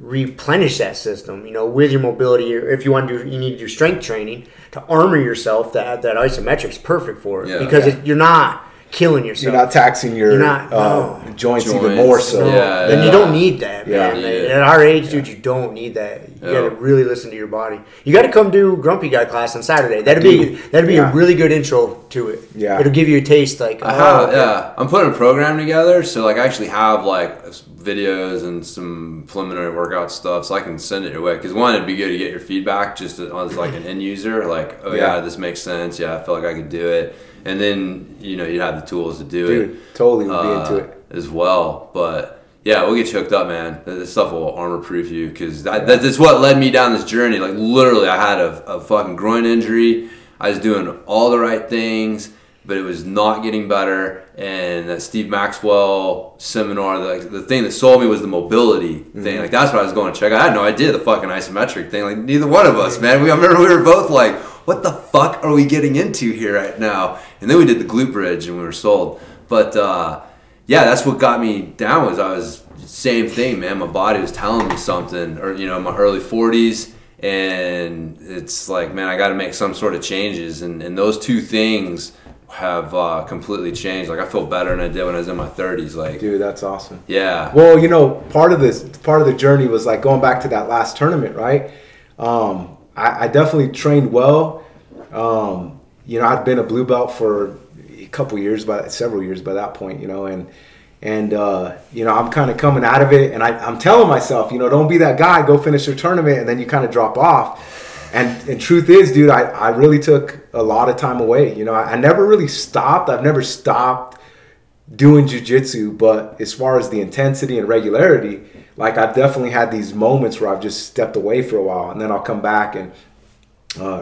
replenish that system, you know, with your mobility, or if you want to do, you need to do strength training to armor yourself. That isometric's perfect for it, because you're not killing yourself. You're not taxing your joints even more so. Yeah, then you don't need that, man. Yeah. Like, at our age, dude, you don't need that. You got to really listen to your body. You got to come do Grumpy Guy class on Saturday. That'd be a really good intro to it. Yeah. It'll give you a taste. Like, I'm putting a program together, so like I actually have like videos and some preliminary workout stuff, so I can send it your way. Because one, it'd be good to get your feedback just as like an end user. Like, this makes sense. Yeah, I feel like I could do it. And then, you know, you'd have the tools to do it. Dude, totally would be into it. As well. But, yeah, we'll get you hooked up, man. This stuff will armor-proof you, because that's what led me down this journey. Like, literally, I had a fucking groin injury. I was doing all the right things, but it was not getting better. And that Steve Maxwell seminar, the thing that sold me was the mobility thing. Like, that's what I was going to check out. I had no idea the fucking isometric thing. Like, neither one of us, man. I remember we were both like... what the fuck are we getting into here right now? And then we did the glute bridge and we were sold. But yeah, that's what got me down was I was, same thing, man. My body was telling me something, or, you know, in my early 40s. And it's like, man, I got to make some sort of changes. And those two things have completely changed. Like, I feel better than I did when I was in my 30s. Like, dude, that's awesome. Yeah. Well, you know, part of the journey was like going back to that last tournament, right? I definitely trained well. You know, I'd been a blue belt for a couple years, several years by that point, you know, and you know, I'm kind of coming out of it, and I'm telling myself, you know, don't be that guy, go finish your tournament, and then you kind of drop off. And truth is, dude, I really took a lot of time away. You know, I never really stopped. I've never stopped doing jiu-jitsu, but as far as the intensity and regularity, like, I've definitely had these moments where I've just stepped away for a while, and then I'll come back and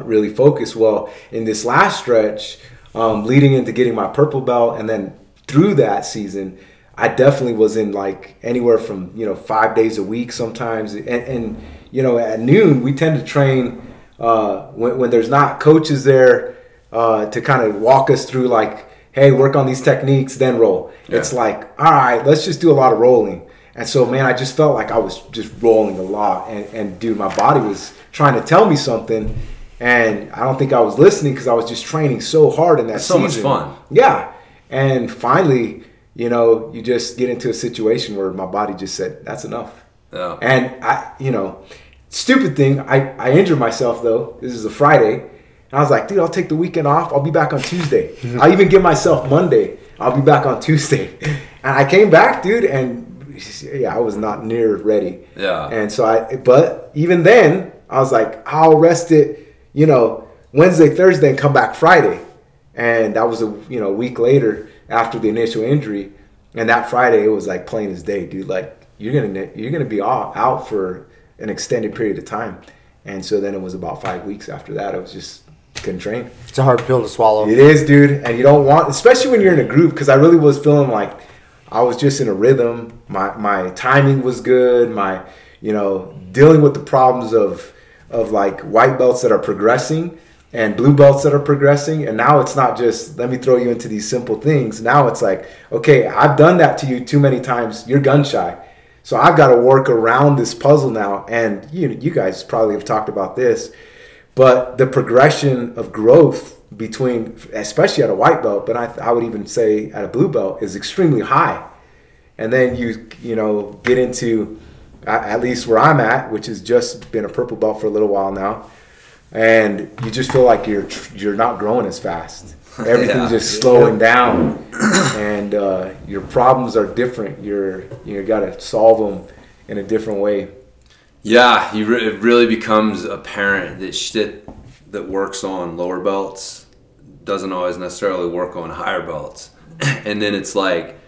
really focus. Well, in this last stretch, leading into getting my purple belt, and then through that season, I definitely was in like anywhere from, you know, 5 days a week sometimes. And you know, at noon, we tend to train when there's not coaches there to kind of walk us through like, hey, work on these techniques, then roll. Yeah. It's like, all right, let's just do a lot of rolling. And so, man, I just felt like I was just rolling a lot. And dude, my body was trying to tell me something. And I don't think I was listening because I was just training so hard in that season. That's so much fun. Yeah. And finally, you know, you just get into a situation where my body just said, that's enough. Yeah. And I, you know, stupid thing, I injured myself though. This is a Friday. And I was like, dude, I'll take the weekend off. I'll be back on Tuesday. I'll even give myself Monday. I'll be back on Tuesday. And I came back, dude, and yeah, I was not near ready. Yeah. And so but even then, I was like, I'll rest it, you know, Wednesday, Thursday, and come back Friday. And that was a week later, after the initial injury. And that Friday, it was like plain as day, dude. Like, you're gonna be out for an extended period of time. And so then it was about 5 weeks after that. I was just couldn't train. It's a hard pill to swallow. It is, dude. And you don't want, especially when you're in a groove, because I really was feeling like I was just in a rhythm. My timing was good. My, you know, dealing with the problems of like white belts that are progressing and blue belts that are progressing. And now it's not just, let me throw you into these simple things. Now it's like, okay, I've done that to you too many times. You're gun shy. So I've got to work around this puzzle now. And you guys probably have talked about this, but the progression of growth between, especially at a white belt, but I would even say at a blue belt, is extremely high. And then you know, get into, at least where I'm at, which has just been a purple belt for a little while now, and you just feel like you're not growing as fast. Everything's just slowing down, and your problems are different. You got to solve them in a different way. Yeah, it really becomes apparent that shit that works on lower belts doesn't always necessarily work on higher belts. And then it's like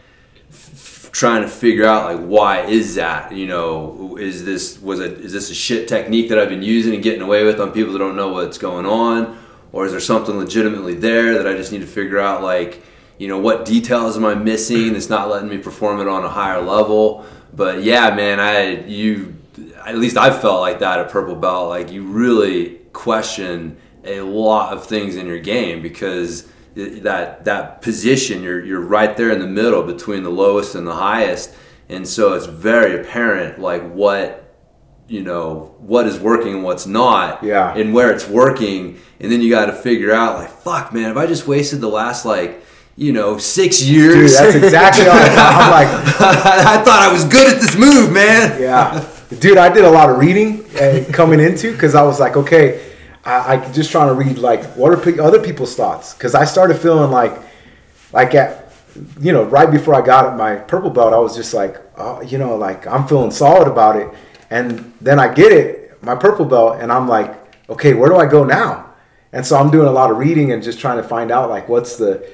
trying to figure out, like, why is that? You know, is this a shit technique that I've been using and getting away with on people that don't know what's going on? Or is there something legitimately there that I just need to figure out, like, you know, what details am I missing that's not letting me perform it on a higher level? But yeah, man, at least I've felt like that at purple belt. Like, you really question a lot of things in your game, because that position, you're right there in the middle between the lowest and the highest. And so it's very apparent, like, what is working and what's not, yeah, and where it's working. And then you got to figure out, like, fuck, man, have I just wasted the last, like, you know, 6 years? Dude, that's exactly what I'm like. I thought I was good at this move, man. Yeah. Dude, I did a lot of reading coming into, because I was like, okay, I just trying to read, like, what are other people's thoughts? Because I started feeling like at, you know, right before I got my purple belt, I was just like, oh, you know, like, I'm feeling solid about it. And then I get it, my purple belt, and I'm like, okay, where do I go now? And so I'm doing a lot of reading and just trying to find out, like, what's the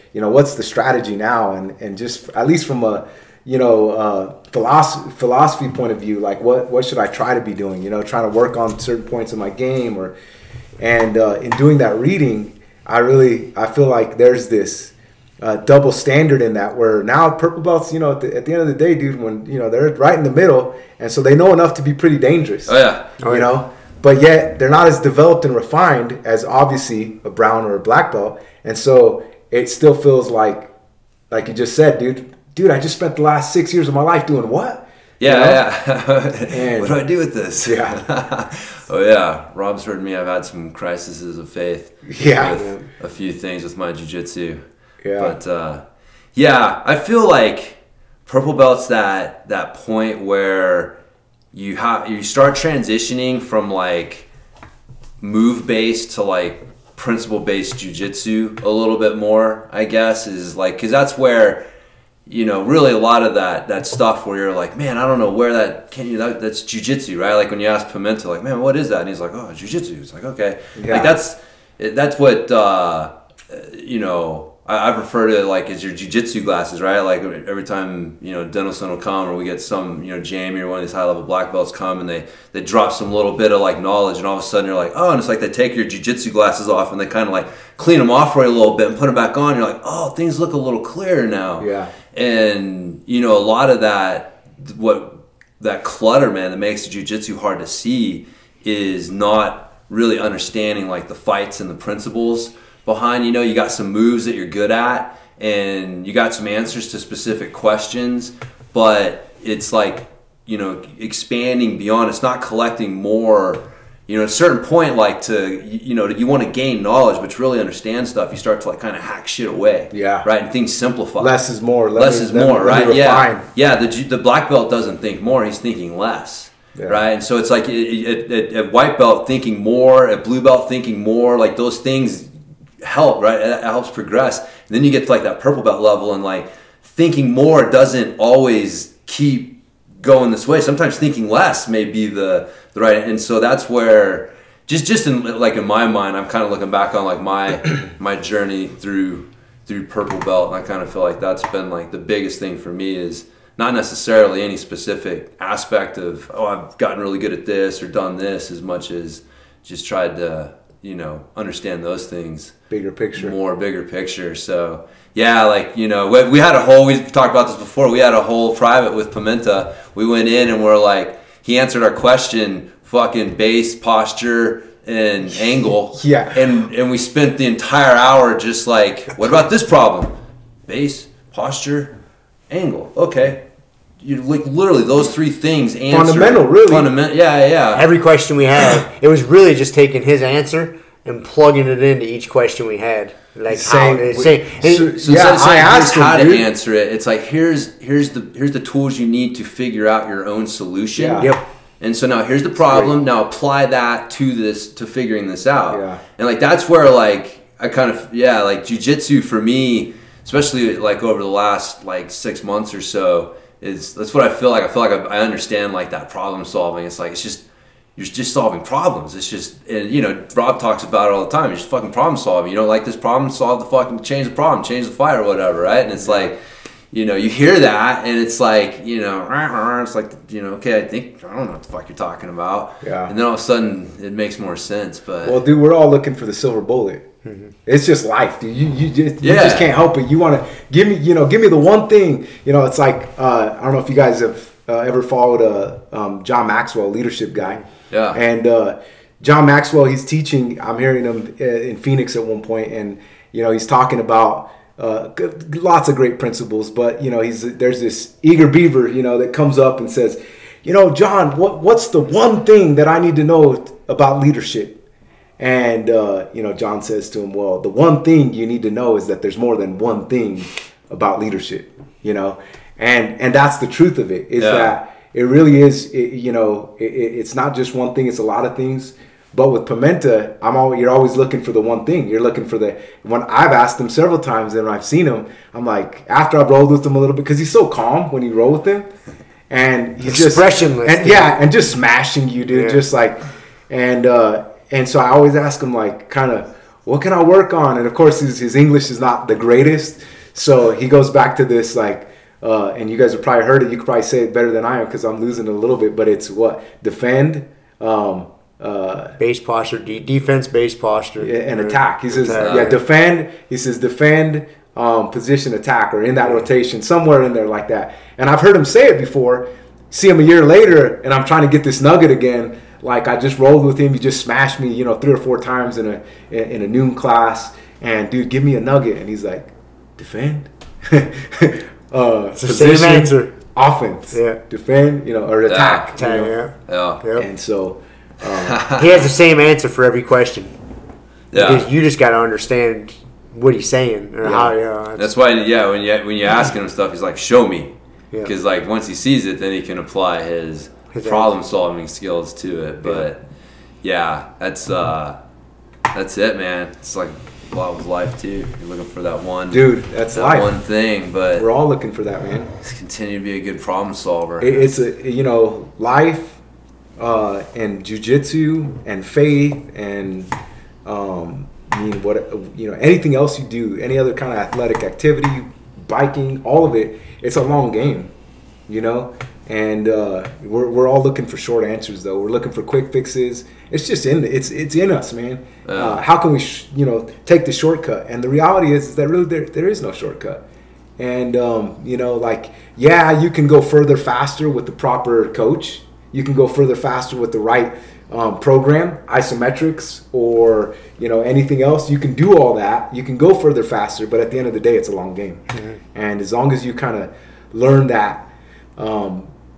strategy now? And just, at least from a, you know, philosophy point of view, like, what should I try to be doing? You know, trying to work on certain points in my game, and in doing that reading, I feel like there's this double standard in that, where now purple belts, you know, at the end of the day, dude, when, you know, they're right in the middle, and so they know enough to be pretty dangerous. Oh yeah, you know, but yet they're not as developed and refined as obviously a brown or a black belt. And so it still feels like you just said, dude, I just spent the last 6 years of my life doing what? Yeah. And, what do I do with this? Yeah. Oh, yeah. Rob's heard me. I've had some crises of faith. Yeah. With a few things with my jiu-jitsu. Yeah. But, yeah, I feel like purple belt's that point where you start transitioning from, like, move-based to, like, principle-based jiu-jitsu a little bit more, I guess, is, like, because that's where... You know, really a lot of that stuff where you're like, man, I don't know where that's jiu-jitsu, right? Like when you ask Pimenta, like, man, what is that? And he's like, oh, jiu-jitsu. It's like, okay. Yeah. Like that's what, you know, I refer to like as your jiu-jitsu glasses, right? Like every time, you know, Denison will come or we get some, you know, Jamie or one of these high-level black belts come and they drop some little bit of like knowledge and all of a sudden you're like, oh, and it's like they take your jiu-jitsu glasses off and they kind of like clean them off for you a little bit and put them back on. You're like, oh, things look a little clearer now. Yeah. And, you know, a lot of that clutter, man, that makes jiu-jitsu hard to see is not really understanding, like, the fights and the principles behind. You know, you got some moves that you're good at and you got some answers to specific questions, but it's, like, you know, expanding beyond. It's not collecting more. You know, at a certain point, like, to, you know, you want to gain knowledge, but to really understand stuff, you start to, like, kind of hack shit away. Yeah. Right? And things simplify. Less is more. Less is more, right? Yeah. Yeah, the black belt doesn't think more. He's thinking less. Yeah. Right? And so it's like at white belt thinking more, at blue belt thinking more. Like, those things help, right? It helps progress. And then you get to, like, that purple belt level, and, like, thinking more doesn't always keep going this way. Sometimes thinking less may be the right, and so that's where just in, like, in my mind, I'm kind of looking back on, like, my journey through purple belt, and I kind of feel like that's been, like, the biggest thing for me is not necessarily any specific aspect of, oh, I've gotten really good at this or done this, as much as just tried to, you know, understand those things. Bigger picture. So yeah, like, you know, we had a whole, we've talked about this before, we had a whole private with Pimenta. We went in and we're like, he answered our question, fucking base, posture, and angle. Yeah. And we spent the entire hour just like, what about this problem? Base, posture, angle. Okay. You, like, literally those three things answered. Fundamental, really. Yeah. Every question we had, it was really just taking his answer and plugging it into each question we had. Like, I asked him how to answer it. It's like, here's the tools you need to figure out your own solution. Yeah. Yep. And so now here's the problem. Now apply that to this, to figuring this out. Yeah. And, like, that's where, like, I kind of, yeah, like, jiu-jitsu for me, especially, like, over the last, like, 6 months or so, that's what I feel like. I feel like I understand, like, that problem solving. It's like, it's just, you're just solving problems. It's just, and, you know, Rob talks about it all the time. You're just fucking problem solving. You don't like this problem, solve the fucking, change the problem, change the fight or whatever, right? And it's like, you know, you hear that and it's like, you know, it's like, you know, okay, I don't know what the fuck you're talking about. Yeah. And then all of a sudden it makes more sense. But, well, dude, we're all looking for the silver bullet. Mm-hmm. It's just life, dude. You just can't help it. You want to give me the one thing. You know, it's like, I don't know if you guys have ever followed John Maxwell, leadership guy. Yeah. And John Maxwell, he's teaching. I'm hearing him in Phoenix at one point, and, you know, he's talking about lots of great principles. But, you know, there's this eager beaver, you know, that comes up and says, you know, John, what's the one thing that I need to know about leadership? And, you know, John says to him, well, the one thing you need to know is that there's more than one thing about leadership, you know, and that's the truth of it, is that it really is, it's not just one thing. It's a lot of things. But with Pimenta, you're always looking for the one thing. You're looking for the one. I've asked him several times and I've seen him. I'm like, after I've rolled with him a little bit, because he's so calm when you roll with him, and he's expressionless. And just smashing you, dude. Yeah. Just like, and so I always ask him, like, kind of, what can I work on? And, of course, his English is not the greatest. So he goes back to this, like, and you guys have probably heard it. You could probably say it better than I am because I'm losing it a little bit. But it's what? Defend. Base posture. Defense, base posture. And attack. He says, defend. He says, defend, position, attack, or in that rotation, somewhere in there like that. And I've heard him say it before. See him a year later, and I'm trying to get this nugget again. Like, I just rolled with him. He just smashed me, 3 or 4 times in a noon class. And, dude, give me a nugget. And he's like, defend. It's the same answer. Offense. Yeah. Defend, or attack. Attack, yeah. And so... he has the same answer for every question. Yeah. Because you just got to understand what he's saying. Or how, that's why, when you ask him stuff, he's like, show me. Because, once he sees it, then he can apply his problem-solving skills to it. But, that's it, man. It's like... a lot with life too. You're looking for that one, dude. That's that life. One thing, but we're all looking for that, man. Continue to be a good problem solver. It's life, and jujitsu, and faith, and anything else you do, any other kind of athletic activity, biking, all of it. It's a long game, And we're all looking for short answers, though. We're looking for quick fixes. It's just it's in us, man. How can we, take the shortcut? And the reality is that really there is no shortcut. And you can go further faster with the proper coach. You can go further faster with the right program, isometrics, or anything else. You can do all that. You can go further faster, but at the end of the day, it's a long game. Mm-hmm. And as long as you kind of learn that.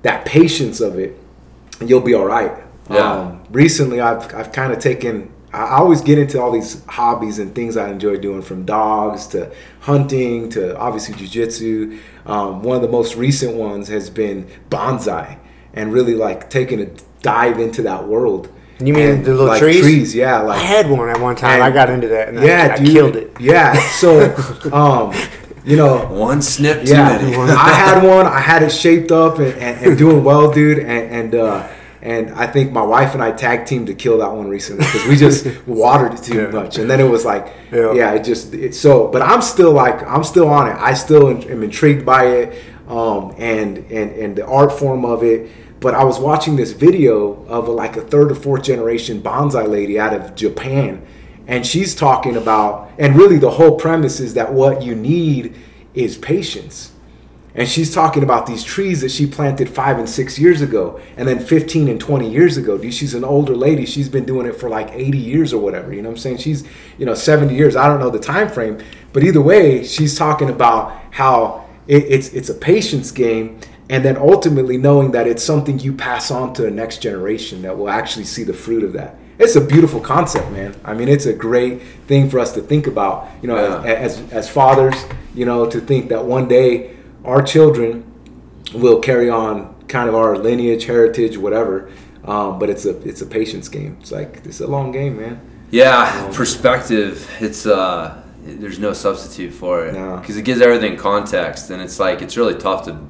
That patience of it, you'll be all right. Yeah. Recently, I've kind of taken. I always get into all these hobbies and things I enjoy doing, from dogs to hunting to obviously jiu-jitsu. One of the most recent ones has been bonsai, and really taking a dive into that world. You mean the little trees? Trees, yeah. I had one at one time. I got into that, and I killed it. Yeah. So. One snip too many. I had it shaped up and doing well, dude. And I think my wife and I tag teamed to kill that one recently because we just watered it too much. And then it was but I'm still on it. I still am intrigued by it. And the art form of it. But I was watching this video of a 3rd or 4th generation bonsai lady out of Japan. And she's talking about, and really the whole premise is that what you need is patience. And she's talking about these trees that she planted 5 and 6 years ago, and then 15 and 20 years ago. Dude, she's an older lady. She's been doing it for 80 years or whatever. You know what I'm saying? She's, 70 years. I don't know the time frame. But either way, she's talking about how it's a patience game. And then ultimately knowing that it's something you pass on to the next generation that will actually see the fruit of that. It's a beautiful concept, man. I mean, it's a great thing for us to think about, as fathers, to think that one day our children will carry on kind of our lineage, heritage, whatever. But it's a patience game. It's it's a long game, man. Yeah, perspective. It's there's no substitute for it because it gives everything context, and it's really tough to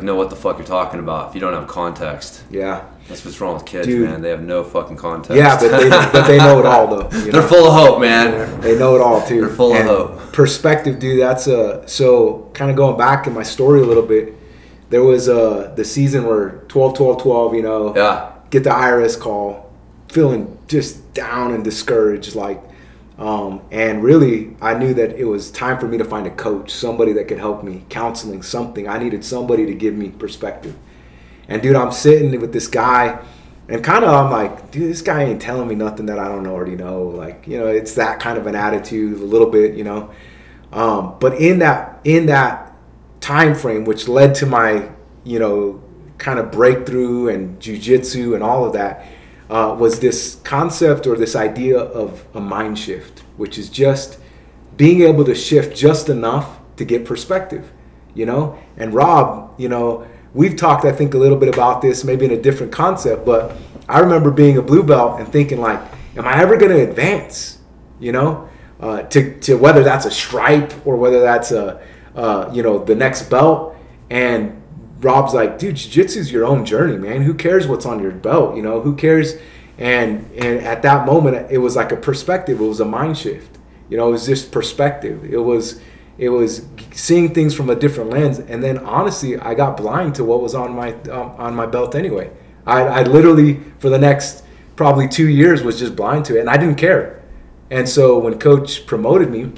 know what the fuck you're talking about if you don't have context. Yeah. That's what's wrong with kids, dude. Man. They have no fucking context. Yeah, but they know it all, though. They're full of hope, man. Yeah, they know it all, too. They're full of hope. Perspective, dude, that's so kind of going back in my story a little bit, there was the season where 12-12-12, get the IRS call, feeling just down and discouraged, and really I knew that it was time for me to find a coach, somebody that could help me, counseling, something. I needed somebody to give me perspective. And, dude, I'm sitting with this guy, and kind of I'm like, dude, this guy ain't telling me nothing that I don't already know. It's that kind of an attitude a little bit, But in that time frame, which led to my, kind of breakthrough and jiu-jitsu and all of that, was this concept or this idea of a mind shift, which is just being able to shift just enough to get perspective, And Rob, we've talked, I think, a little bit about this, maybe in a different concept, but I remember being a blue belt and thinking, am I ever going to advance, to whether that's a stripe or whether that's the next belt. And Rob's like, dude, jiu-jitsu's your own journey, man. Who cares what's on your belt? Who cares? And at that moment, it was like a perspective. It was a mind shift. It was just perspective. It was seeing things from a different lens, and then honestly, I got blind to what was on my belt anyway. I literally for the next probably 2 years was just blind to it, and I didn't care. And so when Coach promoted me,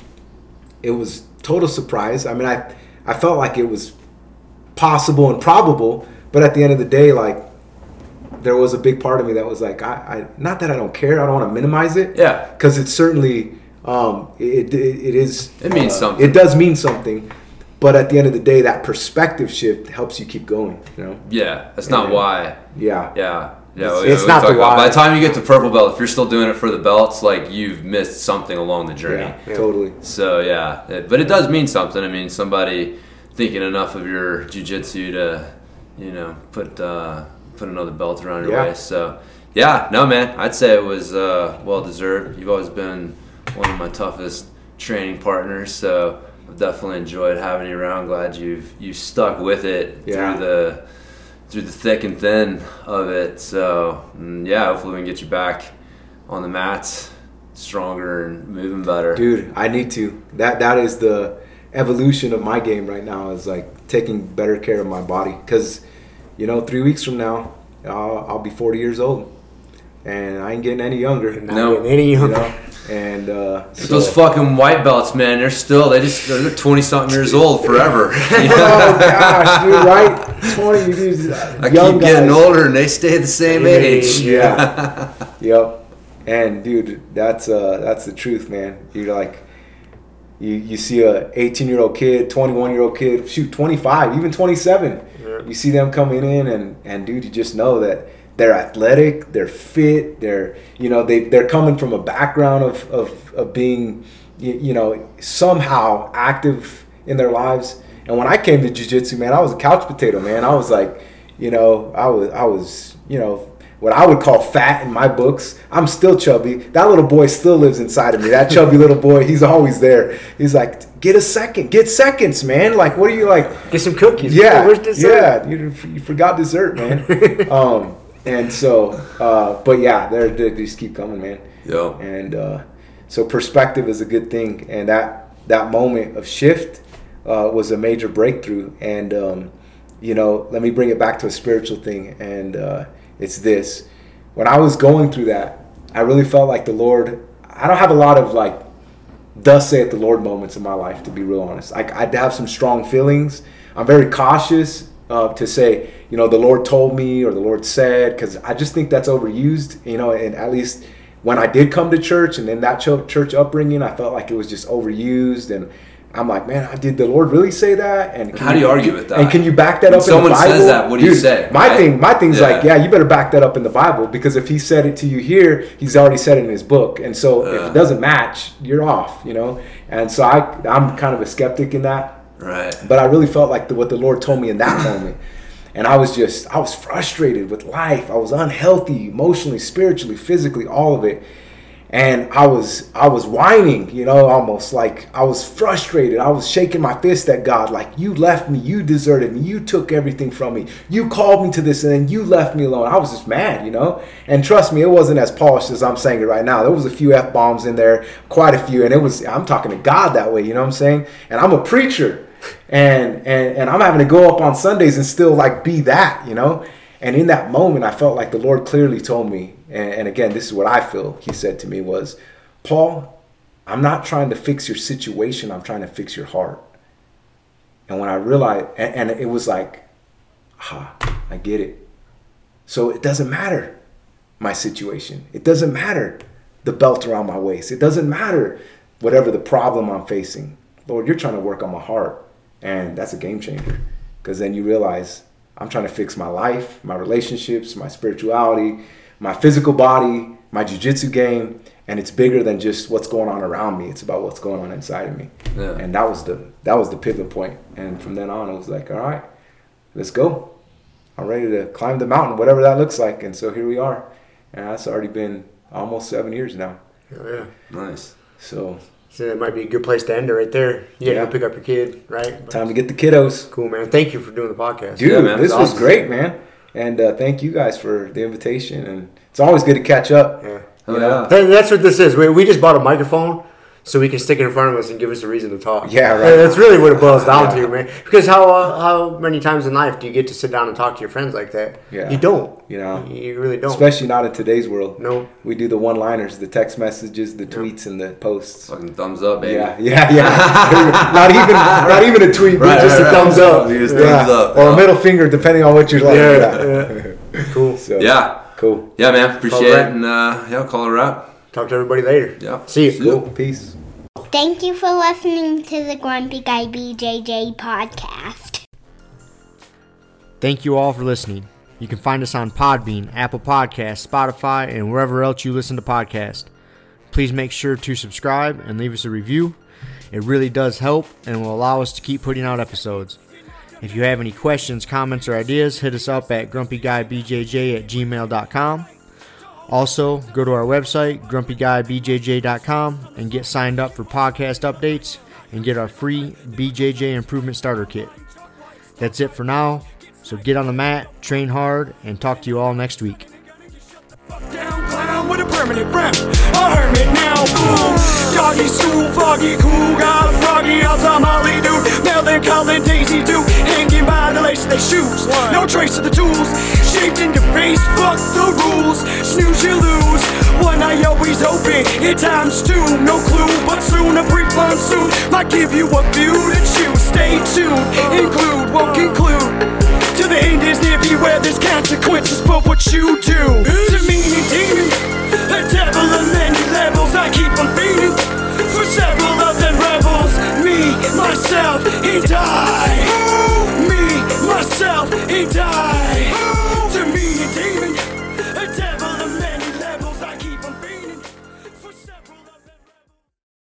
it was total surprise. I mean, I felt like it was possible and probable, but at the end of the day, there was a big part of me that was like, I not that I don't care, I don't want to minimize it. Yeah. Because it certainly, it is. It means something. It does mean something. But at the end of the day, that perspective shift helps you keep going, you know? Yeah. That's not why. Yeah. Yeah. Yeah, it's not the why. By the time you get to purple belt, if you're still doing it for the belts, like, you've missed something along the journey. Yeah, totally. So, yeah. But it does mean something. I mean, somebody thinking enough of your jiu-jitsu to, you know, put another belt around your waist. So, yeah. No, man. I'd say it was well-deserved. You've always been one of my toughest training partners. So, I've definitely enjoyed having you around. Glad you've stuck with it through the thick and thin of it. So, yeah, hopefully we can get you back on the mats, stronger and moving better. Dude, I need to. That is the evolution of my game right now, is like taking better care of my body. Because, you know, 3 weeks from now, I'll be 40 years old. And I ain't getting any younger. Getting any younger. You know? And those fucking white belts, man, they're 20-something years old forever. You know? Oh gosh, dude, right? 20 years. I young keep guys. Getting older, and they stay the same age. Yeah. Yep. And dude, that's the truth, man. You're like, you see a 18-year-old kid, 21-year-old kid, shoot, 25, even 27. Yeah. You see them coming in, and dude, you just know that. They're athletic, they're fit, they're coming from a background of being, you know, somehow active in their lives. And when I came to jiu-jitsu, man, I was a couch potato, man. I was like, you know, I was, you know, what I would call fat in my books. I'm still chubby. That little boy still lives inside of me. That chubby little boy, he's always there. He's like, get seconds, man. Like, what are you like? Get some cookies. Yeah, where's dessert? Yeah, you forgot dessert, man. And so, but yeah, they just keep coming, man. Yeah. And so perspective is a good thing. And that moment of shift was a major breakthrough. And, you know, let me bring it back to a spiritual thing. And it's this. When I was going through that, I really felt like the Lord, I don't have a lot of like, thus saith the Lord moments in my life, to be real honest. I'd have some strong feelings. I'm very cautious. To say, you know, the Lord told me or the Lord said, because I just think that's overused, you know, and at least when I did come to church and then that church upbringing, I felt like it was just overused. And I'm like, man, did the Lord really say that? And how do you argue with that? And can you back that up in the Bible? When someone says that, what do you say? My thing's like, yeah, you better back that up in the Bible, because if he said it to you here, he's already said it in his book. And so if it doesn't match, you're off, you know. And so I'm kind of a skeptic in that. Right. But I really felt like what the Lord told me in that moment. And I was frustrated with life. I was unhealthy, emotionally, spiritually, physically, all of it. And I was whining, you know, almost like I was frustrated. I was shaking my fist at God, like, you left me, you deserted me, you took everything from me. You called me to this and then you left me alone. I was just mad, you know. And trust me, it wasn't as polished as I'm saying it right now. There was a few F-bombs in there, quite a few, and I'm talking to God that way, you know what I'm saying? And I'm a preacher. And I'm having to go up on Sundays and still like be that, you know. And in that moment, I felt like the Lord clearly told me, and again, this is what I feel he said to me was, Paul, I'm not trying to fix your situation. I'm trying to fix your heart. And when I realized, and it was like, I get it. So it doesn't matter my situation. It doesn't matter the belt around my waist. It doesn't matter whatever the problem I'm facing. Lord, you're trying to work on my heart. And that's a game changer, because then you realize I'm trying to fix my life, my relationships, my spirituality, my physical body, my jiu-jitsu game. And it's bigger than just what's going on around me. It's about what's going on inside of me. Yeah. And that was the pivot point. And from then on, it was like, all right, let's go. I'm ready to climb the mountain, whatever that looks like. And so here we are. And that's already been almost 7 years now. Oh, yeah. Nice. So that might be a good place to end it right there. You gotta go pick up your kid, right? But time to get the kiddos. Cool, man. Thank you for doing the podcast. Dude, man, this was awesome. Great, man. And thank you guys for the invitation. And it's always good to catch up. Yeah. That's what this is. We just bought a microphone so we can stick it in front of us and give us a reason to talk. Yeah, right. And that's really what it boils down to, man. Because how many times in life do you get to sit down and talk to your friends like that? Yeah. You don't. You know. You really don't. Especially not in today's world. No. We do the one-liners, the text messages, the tweets, and the posts. Fucking thumbs up, baby. Yeah. not even a tweet, right, just a thumbs up. Just thumbs up. Or a middle finger, depending on what you're like. Yeah. Cool. So yeah, cool. Yeah, man, appreciate it, and call it a wrap. Talk to everybody later. Yeah, see you. Cool. Peace. Thank you for listening to the Grumpy Guy BJJ Podcast. Thank you all for listening. You can find us on Podbean, Apple Podcasts, Spotify, and wherever else you listen to podcasts. Please make sure to subscribe and leave us a review. It really does help and will allow us to keep putting out episodes. If you have any questions, comments, or ideas, hit us up at grumpyguybjj@gmail.com. Also, go to our website, grumpyguybjj.com, and get signed up for podcast updates and get our free BJJ Improvement Starter Kit. That's it for now. So get on the mat, train hard, and talk to you all next week. With a permanent rep, I heard it now, boom. Doggy, Sue, Foggy, Cool, God, Froggy, outside Molly, dude. Melvin, Colin, Daisy, dude. Hanging by the lace of their shoes. No trace of the tools. Shaped into face, fuck the rules. Snooze, you lose. One eye always open, at times two. No clue, but soon a brief monsoon might give you a view to choose. Stay tuned, include, won't conclude. To the end is near, beware, there's consequences for what you do. To me, a demon, a devil of many levels, I keep on beating for several of them rebels. Me, myself, he died.